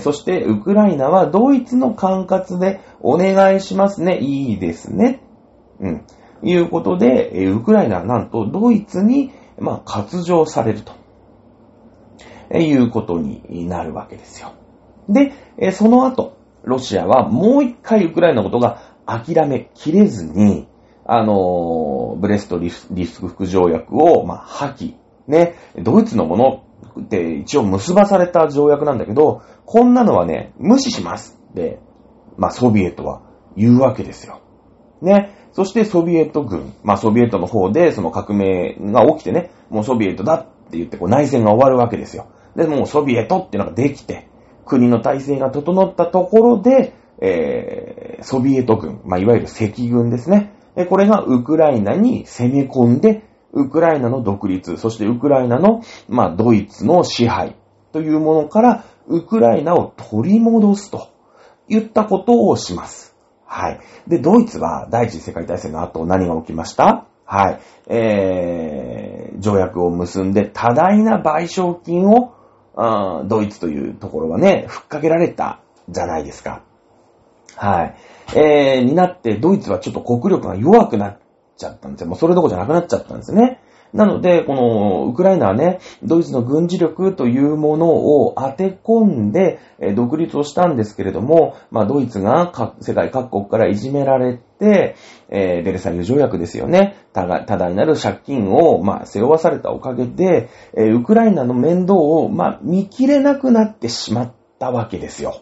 そしてウクライナはドイツの管轄でお願いしますね。いいですね。うん。いうことで、ウクライナはなんとドイツに、割譲されると。いうことになるわけですよ。で、その後、ロシアはもう一回ウクライナのことが諦めきれずに、ブレストリスクフ条約を、破棄。ね、ドイツのものって一応結ばされた条約なんだけど、こんなのはね、無視しますって、ソビエトは言うわけですよ。ね。そしてソビエト軍、ソビエトの方でその革命が起きてね、もうソビエトだって言ってこう内戦が終わるわけですよ。で、もうソビエトっていうのができて、国の体制が整ったところで、ソビエト軍、いわゆる赤軍ですね。これがウクライナに攻め込んで、ウクライナの独立、そしてウクライナの、ドイツの支配というものから、ウクライナを取り戻すといったことをします。はい。で、ドイツは第一次世界大戦の後何が起きました？はい。条約を結んで多大な賠償金を、ドイツというところはね、ふっかけられたじゃないですか。はい。になって、ドイツはちょっと国力が弱くなっちゃったんですよ。もうそれどころじゃなくなっちゃったんですね。なので、このウクライナはね、ドイツの軍事力というものを当て込んで独立をしたんですけれども、ドイツが世界各国からいじめられて、ベルサイユ条約ですよね。多大なる借金を背負わされたおかげで、ウクライナの面倒を見切れなくなってしまったわけですよ。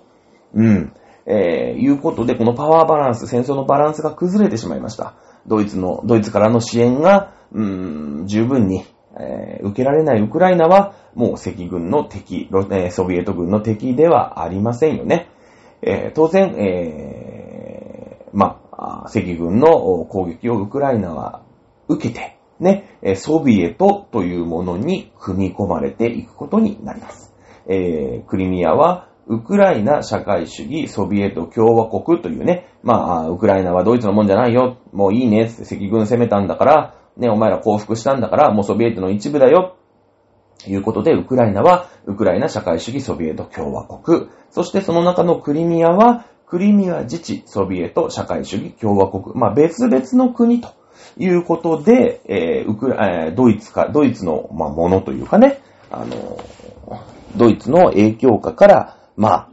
うん。いうことで、このパワーバランス、戦争のバランスが崩れてしまいました。ドイツからの支援が、十分に、受けられないウクライナは、もう赤軍の敵、ソビエト軍の敵ではありませんよね。当然、赤軍の攻撃をウクライナは受けて、ね、ソビエトというものに組み込まれていくことになります。クリミアは、ウクライナ社会主義ソビエト共和国というね、ウクライナはドイツのもんじゃないよ、もういいね、赤軍攻めたんだから、ね、お前ら降伏したんだから、もうソビエトの一部だよ、ということで、ウクライナは、ウクライナ社会主義ソビエト共和国、そしてその中のクリミアは、クリミア自治ソビエト社会主義共和国、別々の国ということで、ドイツの、ものというかね、ドイツの影響下から、今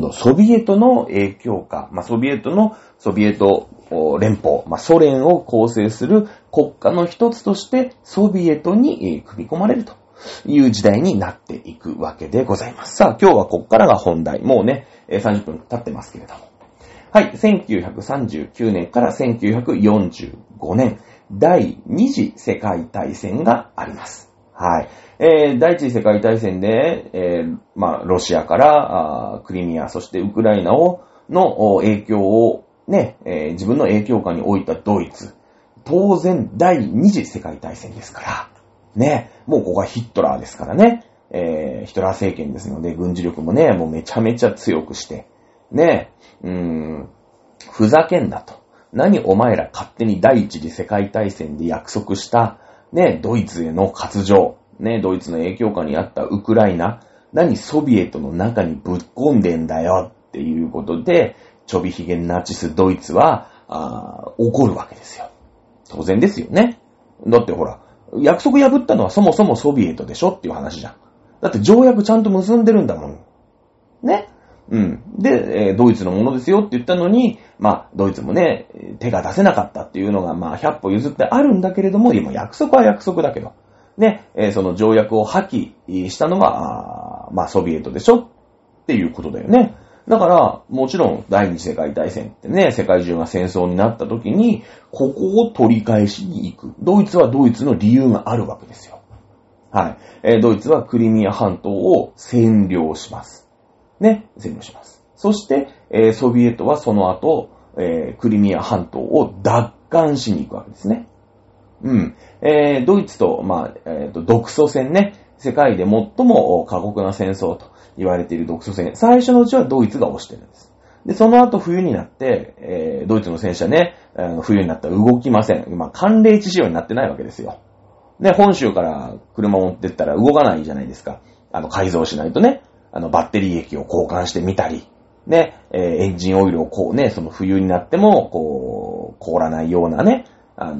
度ソビエトの影響下、ソビエト連邦、ソ連を構成する国家の一つとしてソビエトに組み込まれるという時代になっていくわけでございます。さあ、今日はこっからが本題。もうね、30分経ってますけれども。はい、1939年から1945年、第二次世界大戦があります。はい。第一次世界大戦で、ロシアからクリミア、そしてウクライナの影響をね、自分の影響下に置いたドイツ。当然、第二次世界大戦ですから。ね、もうここはヒットラーですからね。ヒトラー政権ですので、軍事力もね、もうめちゃめちゃ強くして。ね、ふざけんなと。何お前ら勝手に第一次世界大戦で約束した、ね、ドイツへの割譲。ね、ドイツの影響下にあったウクライナ。何ソビエトの中にぶっ込んでんだよっていうことで、ちょびひげナチスドイツは、怒るわけですよ。当然ですよね。だってほら、約束破ったのはそもそもソビエトでしょっていう話じゃん。だって条約ちゃんと結んでるんだもん。ね。うん。で、ドイツのものですよって言ったのに、ドイツもね、手が出せなかったっていうのが、100歩譲ってあるんだけれども、今約束は約束だけど。ね、その条約を破棄したのが、まあ、ソビエトでしょっていうことだよね。だから、もちろん第二次世界大戦ってね、世界中が戦争になった時に、ここを取り返しに行く。ドイツはドイツの理由があるわけですよ。はい。ドイツはクリミア半島を占領します。ね、占領します。そして、ソビエトはその後、クリミア半島を奪還しに行くわけですね。うん。ドイツと、まあ、独ソ戦ね、世界で最も過酷な戦争と言われている独ソ戦、最初のうちはドイツが押してるんです。で、その後冬になって、ドイツの戦車ね、冬になったら動きません。まあ、寒冷地仕様になってないわけですよ。で、本州から車持ってったら動かないじゃないですか。改造しないとね、バッテリー液を交換してみたり、ね、エンジンオイルをこうね、その冬になっても、こう、凍らないようなね、も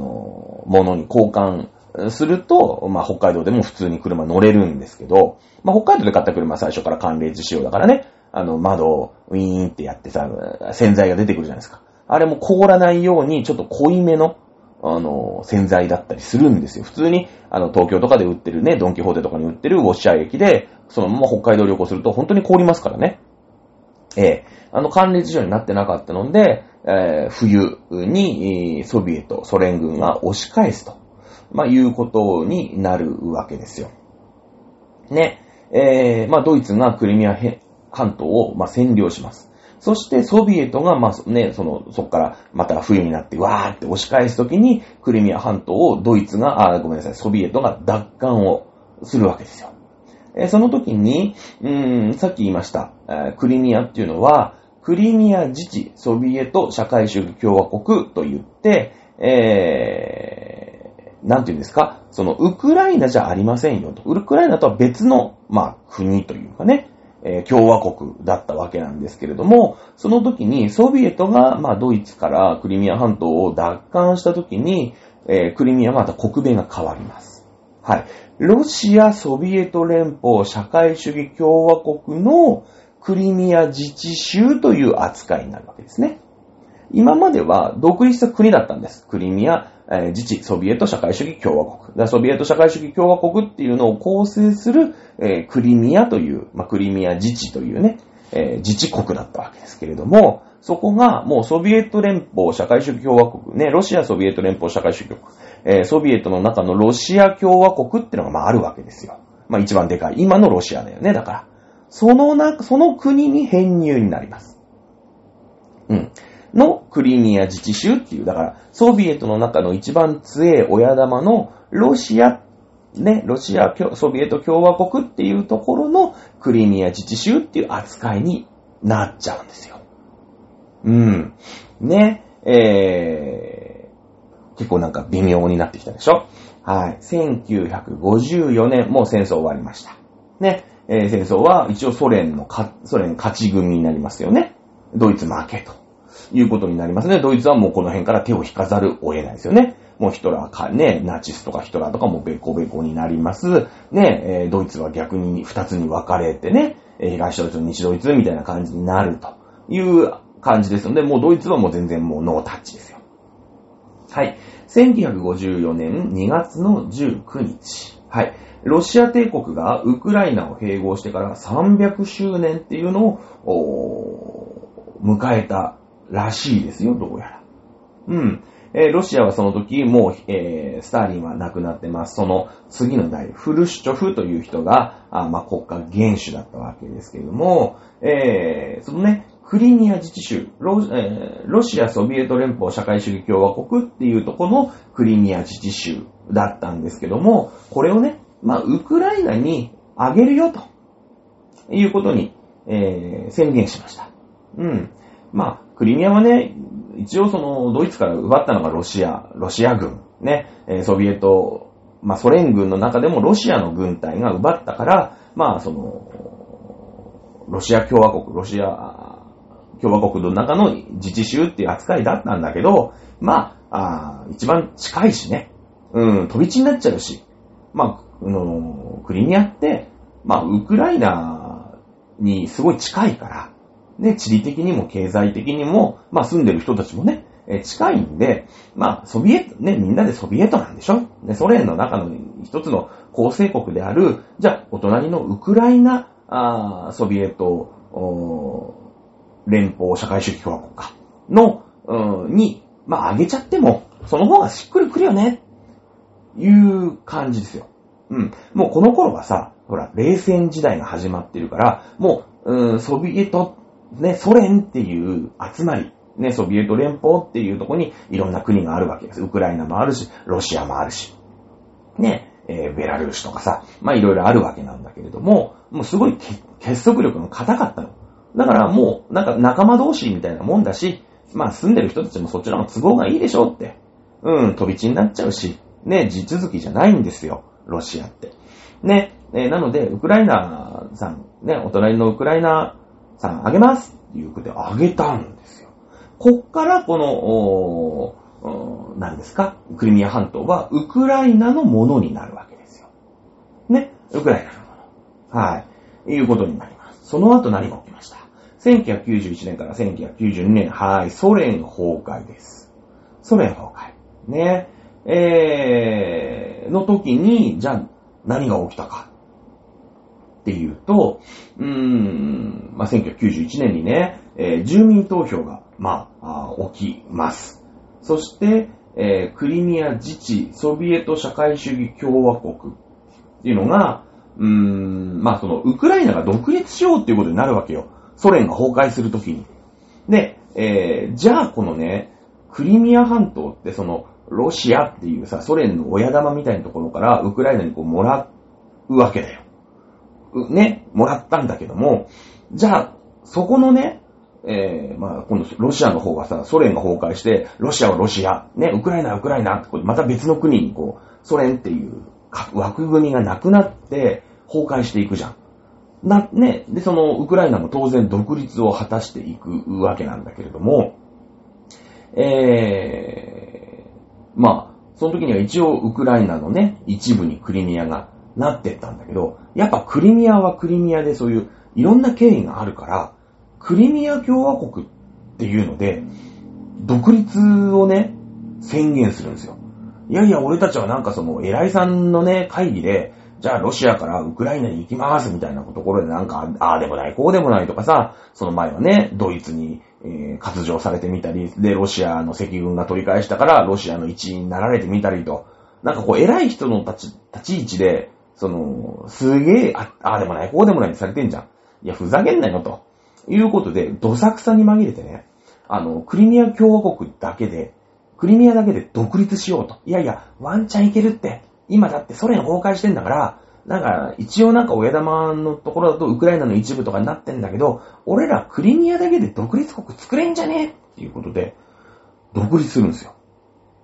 のに交換すると、まあ、北海道でも普通に車乗れるんですけど、まあ、北海道で買った車は最初から寒冷地仕様だからね、窓をウィーンってやってさ、洗剤が出てくるじゃないですか。あれも凍らないように、ちょっと濃いめの、洗剤だったりするんですよ。普通に、東京とかで売ってるね、ドンキホーテとかに売ってるウォッシャー液で、そのまま北海道旅行すると本当に凍りますからね。寒冷地状になってなかったので、冬にソビエト、ソ連軍が押し返すと、まあ、いうことになるわけですよ。ね。まあ、ドイツがクリミア半島を、まあ、占領します。そしてソビエトが、まあ、ね、そこからまた冬になってわーって押し返すときに、クリミア半島をドイツが、ソビエトが奪還をするわけですよ。その時に、さっき言いました、クリミアっていうのは、クリミア自治ソビエト社会主義共和国と言って、なんて言うんですか、ウクライナじゃありませんよと。ウクライナとは別の、まあ、国というかね、共和国だったわけなんですけれども、その時にソビエトが、まあ、ドイツからクリミア半島を奪還した時に、クリミアはまた国名が変わります。はい。ロシアソビエト連邦社会主義共和国のクリミア自治州という扱いになるわけですね。今までは独立した国だったんです。クリミア、自治ソビエト社会主義共和国。ソビエト社会主義共和国っていうのを構成する、クリミアという、まあ、クリミア自治というね、自治国だったわけですけれども、そこがもうソビエト連邦社会主義共和国ね、ロシアソビエト連邦社会主義国、ソビエトの中のロシア共和国っていうのがまああるわけですよ。まあ一番でかい今のロシアだよね。だからその国に編入になります。うん。のクリミア自治州っていう、だからソビエトの中の一番強い親玉のロシアね、ロシアソビエト共和国っていうところのクリミア自治州っていう扱いになっちゃうんですよ。うん。ね、結構なんか微妙になってきたでしょ。はい。1954年、もう戦争終わりました。ね、戦争は一応ソ連勝ち組になりますよね。ドイツ負けということになりますね。ドイツはもうこの辺から手を引かざるを得ないですよね。もうヒトラーかね、ナチスとかヒトラーとかもベコベコになります。ね、ドイツは逆に2つに分かれてね、東ドイツと西ドイツみたいな感じになるという感じですので、もうドイツはもう全然もうノータッチですよ。はい。1954年2月の19日。はい。ロシア帝国がウクライナを併合してから300周年っていうのを迎えたらしいですよ、どうやら。うん。ロシアはその時、もう、スターリンは亡くなってます。その次の代、フルシュチョフという人が、まあ、国家元首だったわけですけれども、そのね、クリミア自治州、ロシアソビエト連邦社会主義共和国っていうとこのクリミア自治州だったんですけども、これをね、まあ、ウクライナにあげるよ、ということに、宣言しました。うん。まあ、クリミアはね、一応ドイツから奪ったのがロシア軍、ね、ソビエト、まあ、ソ連軍の中でもロシアの軍隊が奪ったから、まあ、ロシア共和国の中の自治州っていう扱いだったんだけど、まあ、一番近いしね、うん、飛び地になっちゃうし、まあ、クリミアって、まあ、ウクライナにすごい近いから、ね、地理的にも経済的にも、まあ、住んでる人たちもね、近いんで、まあ、ソビエト、ね、みんなでソビエトなんでしょ？で、ソ連の中の一つの構成国である、じゃあ、お隣のウクライナ、ソビエト、連邦社会主義共和国かの、に、まあ、上げちゃっても、その方がしっくりくるよね、いう感じですよ。うん。もうこの頃はさ、ほら、冷戦時代が始まってるから、もう、ソビエト、ね、ソ連っていう集まり、ね、ソビエト連邦っていうとこにいろんな国があるわけです。ウクライナもあるし、ロシアもあるし、ね、ベラルーシとかさ、まあいろいろあるわけなんだけれども、もうすごい結束力が固かったの。だからもう、なんか仲間同士みたいなもんだし、まあ住んでる人たちもそっちの都合がいいでしょうって。うん、飛び地になっちゃうし、ね、地続きじゃないんですよ、ロシアって。ね、なので、ウクライナさん、ね、お隣のウクライナさんあげますっていうことであげたんですよ。こっからこの、何ですか、クリミア半島はウクライナのものになるわけですよ。ね、ウクライナのもの。はい。いうことになります。その後何が起きました？1991年から1992年、はい、ソ連崩壊です。ソ連崩壊。ね、の時に、じゃあ何が起きたかっていうと、まあ、1991年にね、住民投票が、まあ、起きます。そして、クリミア自治ソビエト社会主義共和国っていうのが、まあ、そのウクライナが独立しようっていうことになるわけよ。ソ連が崩壊するときに。で、じゃあこのね、クリミア半島ってそのロシアっていうさ、ソ連の親玉みたいなところからウクライナにこうもらうわけだよ。ね、もらったんだけども、じゃあそこのね、まあ、今度、ロシアの方がさ、ソ連が崩壊して、ロシアはロシア、ね、ウクライナはウクライナって、また別の国にこう、ソ連っていう枠組みがなくなって、崩壊していくじゃん。ね、で、その、ウクライナも当然独立を果たしていくわけなんだけれども、まあ、その時には一応、ウクライナのね、一部にクリミアがなってったんだけど、やっぱクリミアはクリミアでそういう、いろんな経緯があるから、クリミア共和国っていうので、独立をね、宣言するんですよ。いやいや、俺たちはなんかその、偉いさんのね、会議で、じゃあロシアからウクライナに行きますみたいなところでなんか、ああでもない、こうでもないとかさ、その前はね、ドイツに、割譲されてみたり、で、ロシアの赤軍が取り返したから、ロシアの一員になられてみたりと、なんかこう、偉い人の立ち位置で、その、すげえ、ああでもない、こうでもないってされてんじゃん。いや、ふざけんなよと。いうことで、どさくさに紛れてね、クリミア共和国だけで、クリミアだけで独立しようと。いやいや、ワンチャンいけるって。今だってソ連崩壊してんだから、なんか、一応なんか親玉のところだとウクライナの一部とかになってんだけど、俺らクリミアだけで独立国作れんじゃねえっていうことで、独立するんですよ。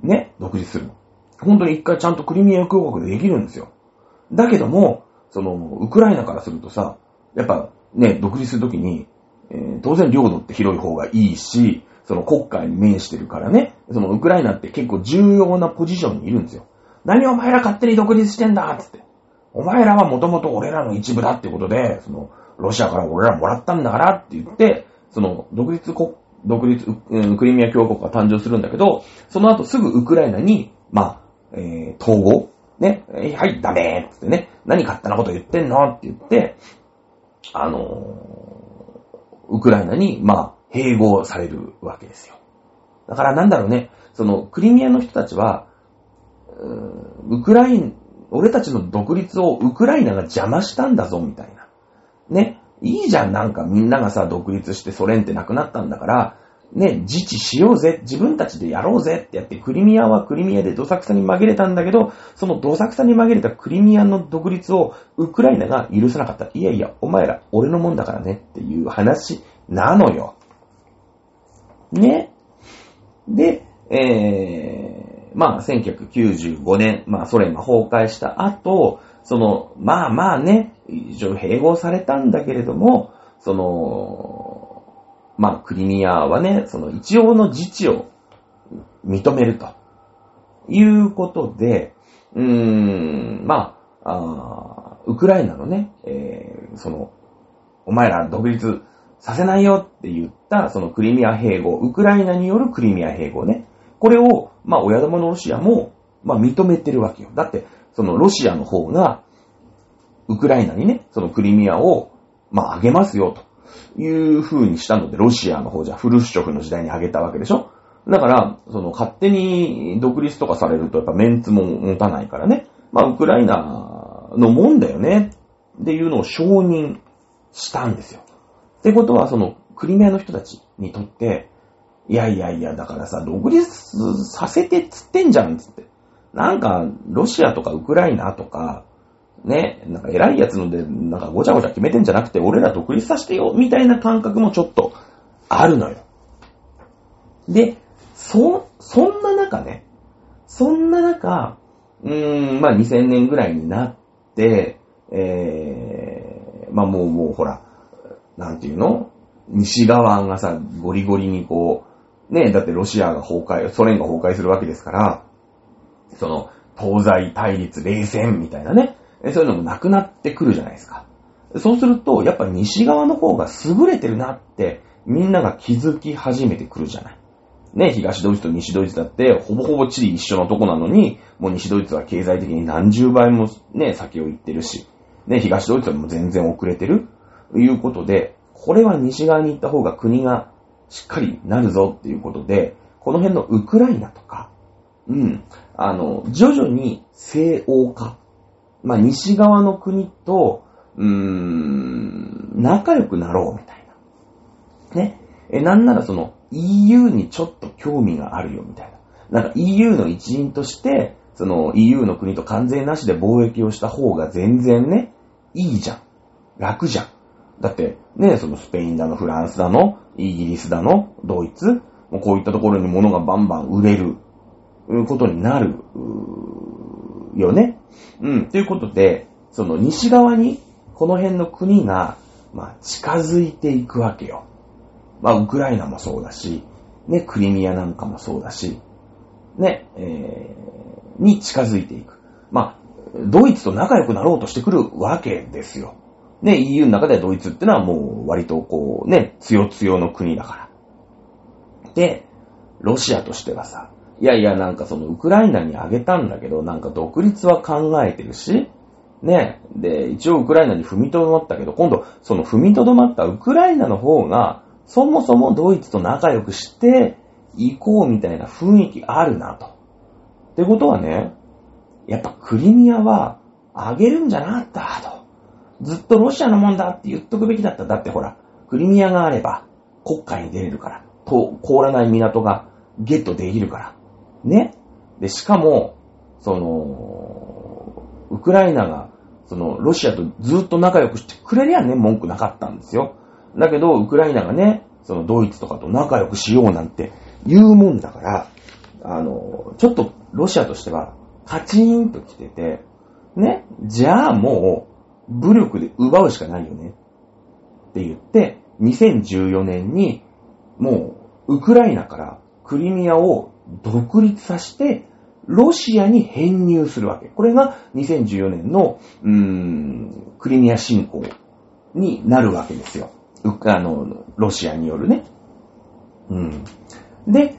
ね、独立するの。本当に一回ちゃんとクリミア共和国でできるんですよ。だけども、その、ウクライナからするとさ、やっぱね、独立するときに、当然領土って広い方がいいし、その国家に面してるからね、そのウクライナって結構重要なポジションにいるんですよ。何お前ら勝手に独立してんだっつって。お前らはもともと俺らの一部だってことで、その、ロシアから俺らもらったんだからって言って、その、クリミア共和国が誕生するんだけど、その後すぐウクライナに、まあ、統合ね、はい、ダメーっつってね、何勝手なこと言ってんのって言って、ウクライナに、まあ、併合されるわけですよ。だからなんだろうね、その、クリミアの人たちは、俺たちの独立をウクライナが邪魔したんだぞ、みたいな。ね、いいじゃん、なんかみんながさ、独立してソ連ってなくなったんだから、ね、自治しようぜ、自分たちでやろうぜってやって、クリミアはクリミアでどさくさに紛れたんだけど、そのどさくさに紛れたクリミアの独立をウクライナが許さなかった。いやいや、お前ら俺のもんだからねっていう話なのよ。ね。で、まあ、1995年、まあ、ソ連が崩壊した後、その、まあまあね、一応併合されたんだけれども、その、まあ、クリミアはね、その一応の自治を認めるということで、まあ、ウクライナのね、その、お前ら独立させないよって言った、そのクリミア併合、ウクライナによるクリミア併合ね。これを、まあ、親玉のロシアも、まあ、認めてるわけよ。だって、そのロシアの方が、ウクライナにね、そのクリミアを、まあ、あげますよ、という風にしたので、ロシアの方じゃ、フルシチョフの時代にあげたわけでしょ。だから、その、勝手に独立とかされると、やっぱメンツも持たないからね。まあ、ウクライナのもんだよね、っていうのを承認したんですよ。ってことは、その、クリミアの人たちにとって、いやいやいや、だからさ、独立させてっつってんじゃん、つって。なんか、ロシアとかウクライナとか、ね、なんか偉いやつので、なんかごちゃごちゃ決めてんじゃなくて、俺ら独立させてよ、みたいな感覚もちょっとあるのよ。で、そんな中、まあ2000年ぐらいになって、まあもうほら、なんていうの？西側がさ、ゴリゴリにこう、ね、だってロシアが崩壊、ソ連が崩壊するわけですから、その、東西対立、冷戦みたいなね、そういうのもなくなってくるじゃないですか。そうすると、やっぱ西側の方が優れてるなって、みんなが気づき始めてくるじゃない。ね、東ドイツと西ドイツだって、ほぼほぼ地理一緒のとこなのに、もう西ドイツは経済的に何十倍もね、先を行ってるし、ね、東ドイツはもう全然遅れてる。ということで、これは西側に行った方が国がしっかりなるぞっていうことで、この辺のウクライナとか、徐々に西欧化。まあ、西側の国と、仲良くなろうみたいな。ね。なんならその EU にちょっと興味があるよみたいな。なんか EU の一員として、その EU の国と関税なしで貿易をした方が全然ね、いいじゃん。楽じゃん。だって、ね、そのスペインだの、フランスだの、イギリスだの、ドイツ、もうこういったところに物がバンバン売れる、いうことになる、よね。うん。ということで、その西側に、この辺の国が、まあ、近づいていくわけよ。まあ、ウクライナもそうだし、ね、クリミアなんかもそうだし、ね、に近づいていく。まあ、ドイツと仲良くなろうとしてくるわけですよ。ね、EU の中でドイツってのはもう割とこうね、強の国だから。で、ロシアとしてはさ、いやいやなんかそのウクライナにあげたんだけど、なんか独立は考えてるし、ね、で、一応ウクライナに踏みとどまったけど、今度その踏みとどまったウクライナの方が、そもそもドイツと仲良くしていこうみたいな雰囲気あるなと。ってことはね、やっぱクリミアはあげるんじゃなかったと。ずっとロシアのもんだって言っとくべきだった。だってほら、クリミアがあれば、国会に出れるから、凍らない港がゲットできるから。ね。で、しかも、その、ウクライナが、その、ロシアとずっと仲良くしてくれりゃね、文句なかったんですよ。だけど、ウクライナがね、その、ドイツとかと仲良くしようなんて言うもんだから、ちょっとロシアとしては、カチーンと来てて、ね。じゃあもう、武力で奪うしかないよねって言って、2014年にもうウクライナからクリミアを独立させてロシアに編入するわけ。これが2014年のクリミア侵攻になるわけですよ。ロシアによるね。うん、で、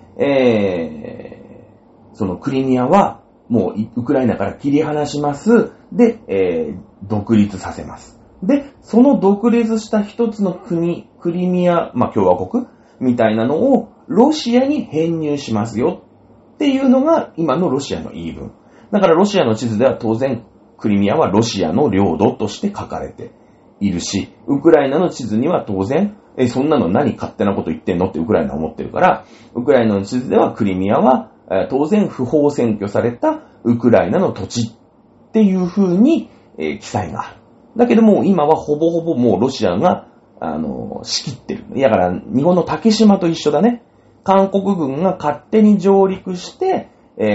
そのクリミアはもうウクライナから切り離します。で、独立させます。で、その独立した一つの国、クリミア、まあ、共和国みたいなのをロシアに編入しますよっていうのが今のロシアの言い分。だからロシアの地図では当然クリミアはロシアの領土として書かれているし、ウクライナの地図には当然、そんなの何勝手なこと言ってんのってウクライナは思ってるから、ウクライナの地図ではクリミアは当然不法占拠されたウクライナの土地っていう風に、記載がある。だけども今はほぼほぼもうロシアが、仕切ってる。だから日本の竹島と一緒だね。韓国軍が勝手に上陸して、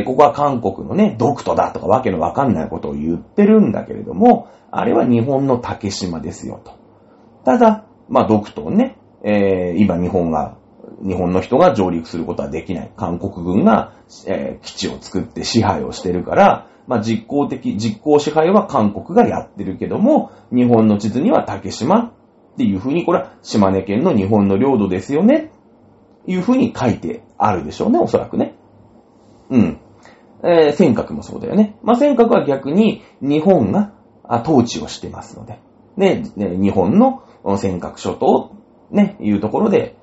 ここは韓国のね、独土だとかわけのわかんないことを言ってるんだけれども、あれは日本の竹島ですよと。ただ、まあ独土をね、今日本の人が上陸することはできない。韓国軍が、基地を作って支配をしてるから、まあ、実効支配は韓国がやってるけども、日本の地図には竹島っていうふうに、これは島根県の日本の領土ですよねっていうふうに書いてあるでしょうね、おそらくね。うん。尖閣もそうだよね。まあ、尖閣は逆に日本が統治をしてますので。で、日本の尖閣諸島、ね、いうところで、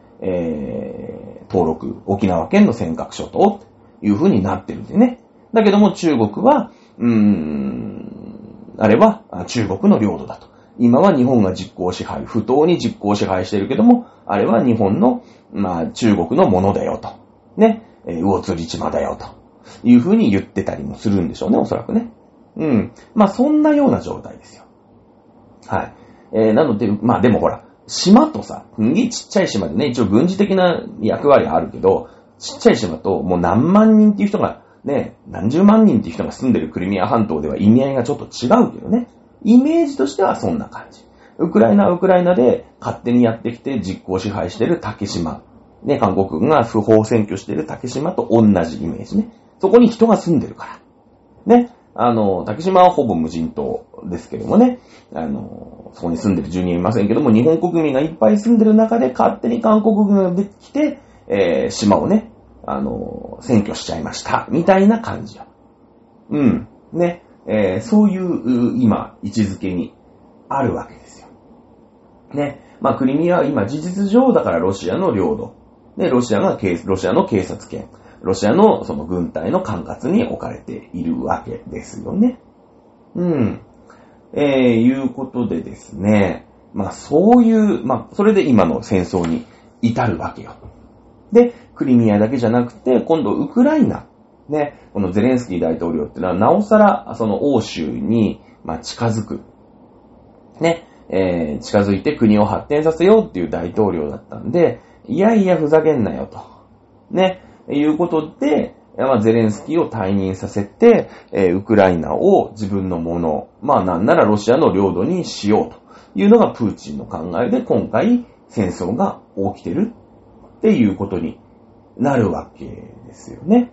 登録、沖縄県の尖閣諸島という風になってるんでね。だけども中国は、あれは中国の領土だと。今は日本が実効支配、不当に実効支配してるけども、あれは日本の、まあ中国のものだよと。ね、魚釣島だよと。いう風に言ってたりもするんでしょうね、おそらくね。うん。まあそんなような状態ですよ。はい。なので、まあでもほら、島とさ、ちっちゃい島でね、一応軍事的な役割あるけど、ちっちゃい島ともう何万人っていう人がね、何十万人っていう人が住んでるクリミア半島では意味合いがちょっと違うけどね。イメージとしてはそんな感じ。ウクライナはウクライナで勝手にやってきて実効支配してる竹島。ね、韓国軍が不法占拠してる竹島と同じイメージね。そこに人が住んでるから。ね。竹島はほぼ無人島ですけどもね、そこに住んでる住人いませんけども、日本国民がいっぱい住んでる中で勝手に韓国軍が来て、島をね、占拠しちゃいました。みたいな感じよ。うん。ね。そういう、今、位置づけにあるわけですよ。ね。まあ、クリミアは今、事実上だからロシアの領土。で、ロシアの警察権。ロシアのその軍隊の管轄に置かれているわけですよね。うん。いうことでですね。まあそういう、まあそれで今の戦争に至るわけよ。で、クリミアだけじゃなくて、今度ウクライナ。ね、このゼレンスキー大統領ってのはなおさらその欧州に、まあ、近づく。ね、近づいて国を発展させようっていう大統領だったんで、いやいやふざけんなよと。ね。いうことで、ゼレンスキーを退任させて、ウクライナを自分のもの、まあなんならロシアの領土にしようというのがプーチンの考えで、今回戦争が起きてるっていうことになるわけですよね。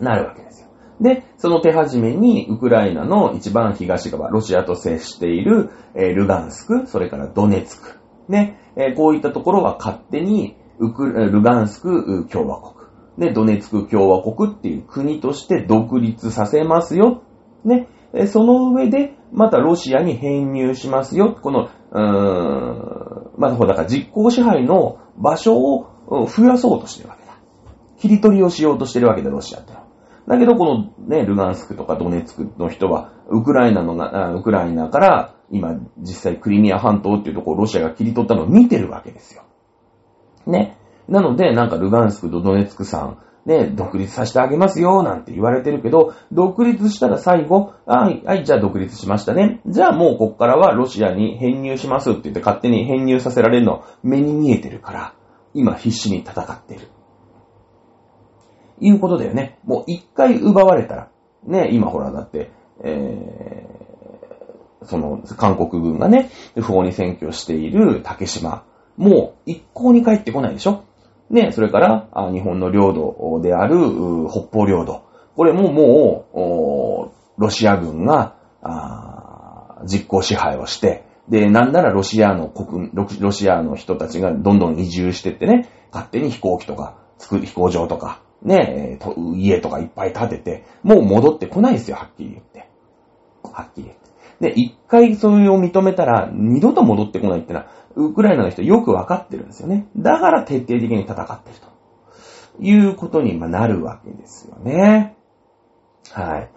なるわけですよ。で、その手始めにウクライナの一番東側、ロシアと接している、ルガンスク、それからドネツク、ね、こういったところは勝手にルガンスク共和国。で、ドネツク共和国っていう国として独立させますよ。ね。その上で、またロシアに編入しますよ。この、またほら、だから実効支配の場所を増やそうとしてるわけだ。切り取りをしようとしてるわけだ、ロシアってのは。だけど、このね、ルガンスクとかドネツクの人は、ウクライナから、今、実際クリミア半島っていうところをロシアが切り取ったのを見てるわけですよ。ね。なので、なんかルガンスクとドネツクさん、ね、独立させてあげますよ、なんて言われてるけど、独立したら最後、はい、じゃあ独立しましたね。じゃあもうこっからはロシアに編入しますって言って勝手に編入させられるの目に見えてるから、今必死に戦ってる。いうことだよね。もう一回奪われたら、ね、今ほらだって、その韓国軍がね、不法に占拠している竹島、もう一向に帰ってこないでしょ。ね、それから日本の領土である北方領土、これももうロシア軍が実効支配をして、でなんならロシアの人たちがどんどん移住してってね、勝手に飛行機とか飛行場とかね、家とかいっぱい建てて、もう戻ってこないですよ、はっきり言って、で一回それを認めたら二度と戻ってこないってのはウクライナの人よくわかってるんですよね。だから徹底的に戦ってるということになるわけですよね。はい。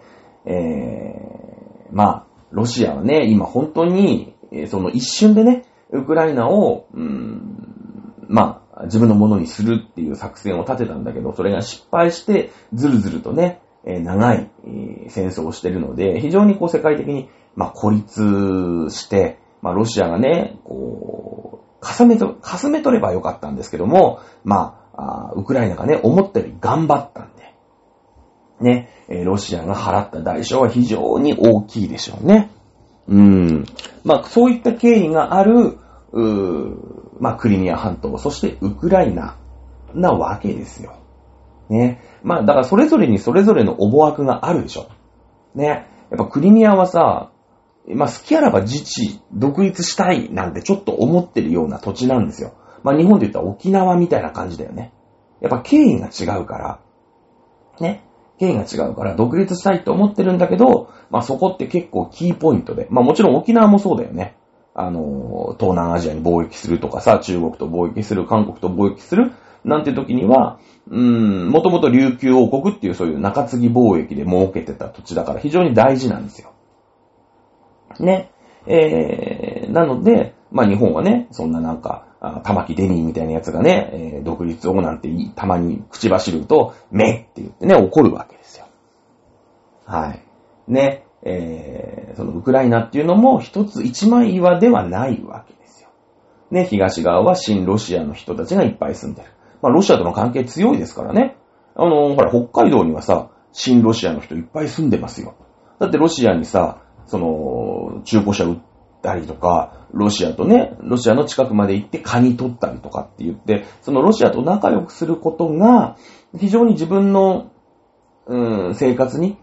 まあロシアはね今本当にその一瞬でねウクライナをまあ自分のものにするっていう作戦を立てたんだけどそれが失敗してずるずるとね長い戦争をしているので非常にこう世界的にまあ、孤立して、まあ、ロシアがね、こう、かすめ取ればよかったんですけども、まあ、ウクライナがね、思ったより頑張ったんで、ね、ロシアが払った代償は非常に大きいでしょうね。まあ、そういった経緯がある、まあ、クリミア半島、そしてウクライナなわけですよ。ね。まあ、だからそれぞれにそれぞれの思惑があるでしょ。ね。やっぱクリミアはさ、まあ、好きあらば自治、独立したいなんてちょっと思ってるような土地なんですよ。まあ、日本で言ったら沖縄みたいな感じだよね。やっぱ経緯が違うから、ね。経緯が違うから独立したいと思ってるんだけど、まあ、そこって結構キーポイントで。まあ、もちろん沖縄もそうだよね。東南アジアに貿易するとかさ、中国と貿易する、韓国と貿易する、なんて時には、もともと琉球王国っていうそういう中継ぎ貿易で儲けてた土地だから非常に大事なんですよ。ね。なので、まあ日本はね、そんななんか、玉城デニーみたいなやつがね、独立をなんてたまに口走ると、めって言ってね、怒るわけですよ。はい。ね、そのウクライナっていうのも一つ一枚岩ではないわけですよ。ね、東側は新ロシアの人たちがいっぱい住んでる。まあロシアとの関係強いですからね。ほら、北海道にはさ、新ロシアの人いっぱい住んでますよ。だってロシアにさ、その、中古車売ったりとか、ロシアの近くまで行ってカニ取ったりとかって言って、そのロシアと仲良くすることが、非常に自分の、生活に、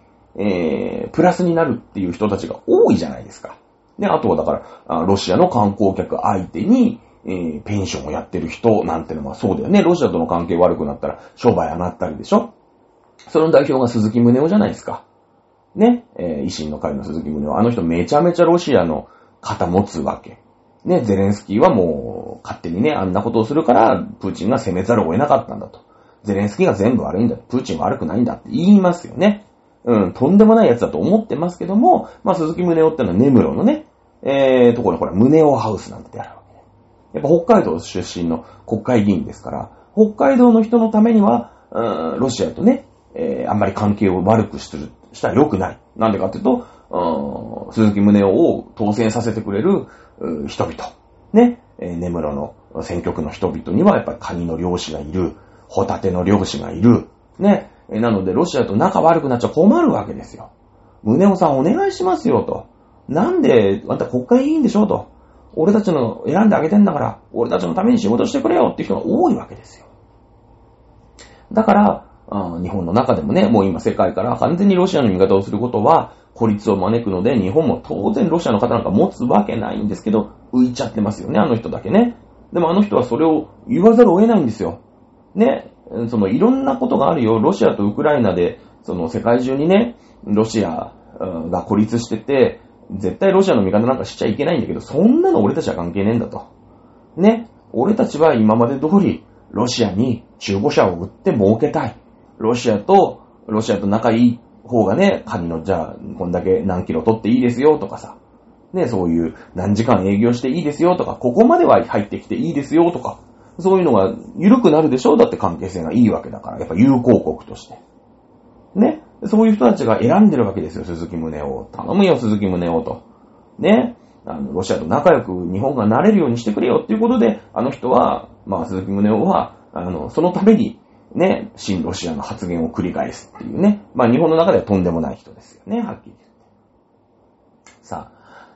プラスになるっていう人たちが多いじゃないですか。で、あとはだから、ロシアの観光客相手に、ペンションをやってる人なんてのはそうだよね。ロシアとの関係悪くなったら商売上がったりでしょ。その代表が鈴木宗男じゃないですか。ね、維新の会の鈴木宗男、あの人めちゃめちゃロシアの肩持つわけ。ね、ゼレンスキーはもう勝手にね、あんなことをするから、プーチンが攻めざるを得なかったんだと。ゼレンスキーが全部悪いんだ、プーチン悪くないんだって言いますよね。とんでもないやつだと思ってますけども、まあ鈴木宗男ってのは根室のね、ところにこれ宗男ハウスなんてあるわけ。やっぱ北海道出身の国会議員ですから、北海道の人のためには、ロシアとね、あんまり関係を悪くする。したら良くない。なんでかっていうと、鈴木宗男を当選させてくれる人々。ね。根室の選挙区の人々にはやっぱりカニの漁師がいる。ホタテの漁師がいる。ね。なのでロシアと仲悪くなっちゃ困るわけですよ。宗男さんお願いしますよと。なんで、あんた国会議員でしょと。俺たちの選んであげてんだから、俺たちのために仕事してくれよって人が多いわけですよ。だから、日本の中でもね、もう今世界から完全にロシアの味方をすることは孤立を招くので、日本も当然ロシアの方なんか持つわけないんですけど、浮いちゃってますよね、あの人だけね。でもあの人はそれを言わざるを得ないんですよ。ね、そのいろんなことがあるよ。ロシアとウクライナで、その世界中にね、ロシアが孤立してて、絶対ロシアの味方なんかしちゃいけないんだけど、そんなの俺たちは関係ねえんだと。ね、俺たちは今まで通りロシアに中古車を売って儲けたい。ロシアと仲いい方がね、カニの、じゃあ、こんだけ何キロ取っていいですよとかさ、ね、そういう何時間営業していいですよとか、ここまでは入ってきていいですよとか、そういうのが緩くなるでしょう。だって関係性がいいわけだから、やっぱ友好国として。ね、そういう人たちが選んでるわけですよ、鈴木宗男。頼むよ、鈴木宗男と。ね、ロシアと仲良く日本がなれるようにしてくれよっていうことで、あの人は、まあ鈴木宗男は、そのために、ね、新ロシアの発言を繰り返すっていうね。まあ日本の中ではとんでもない人ですよね、はっきり言って。さ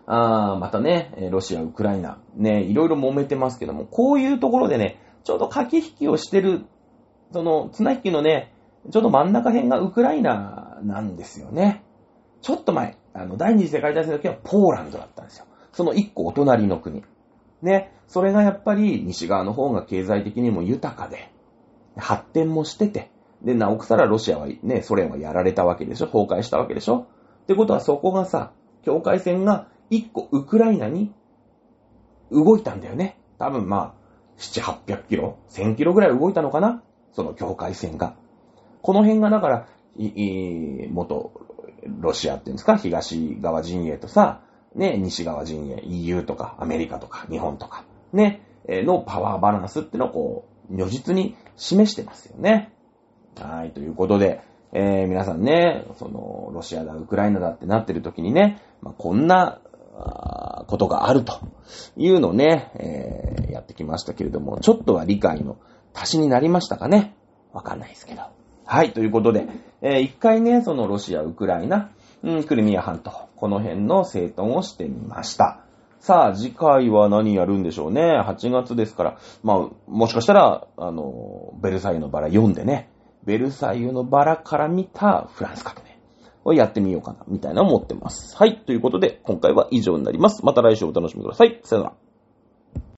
あ、またね、ロシア、ウクライナ、ね、いろいろ揉めてますけども、こういうところでね、ちょうど駆け引きをしてる、その綱引きのね、ちょうど真ん中辺がウクライナなんですよね。ちょっと前、第二次世界大戦の時はポーランドだったんですよ。その一個お隣の国。ね、それがやっぱり西側の方が経済的にも豊かで、発展もしてて、で、なおくさらロシアはね、ソ連はやられたわけでしょ、崩壊したわけでしょ。ってことはそこがさ、境界線が一個ウクライナに動いたんだよね。多分まあ、7、800キロ、1000キロぐらい動いたのかな、その境界線が。この辺がだから、元ロシアっていうんですか、東側陣営とさ、ね、西側陣営、EU とかアメリカとか日本とか、ね、のパワーバランスってのをこう、如実に示してますよね。はい、ということで、皆さんね、その、ロシアだ、ウクライナだってなってる時にね、まあ、こんな、ことがあるというのをね、やってきましたけれども、ちょっとは理解の足しになりましたかね。わかんないですけど。はい、ということで、一回ね、そのロシア、ウクライナ、クリミア半島、この辺の整頓をしてみました。さあ、次回は何やるんでしょうね。8月ですから。まあ、もしかしたら、ベルサイユのバラ読んでね。ベルサイユのバラから見たフランス革命。をやってみようかなみたいな思ってます。はい、ということで今回は以上になります。また来週お楽しみください。さよなら。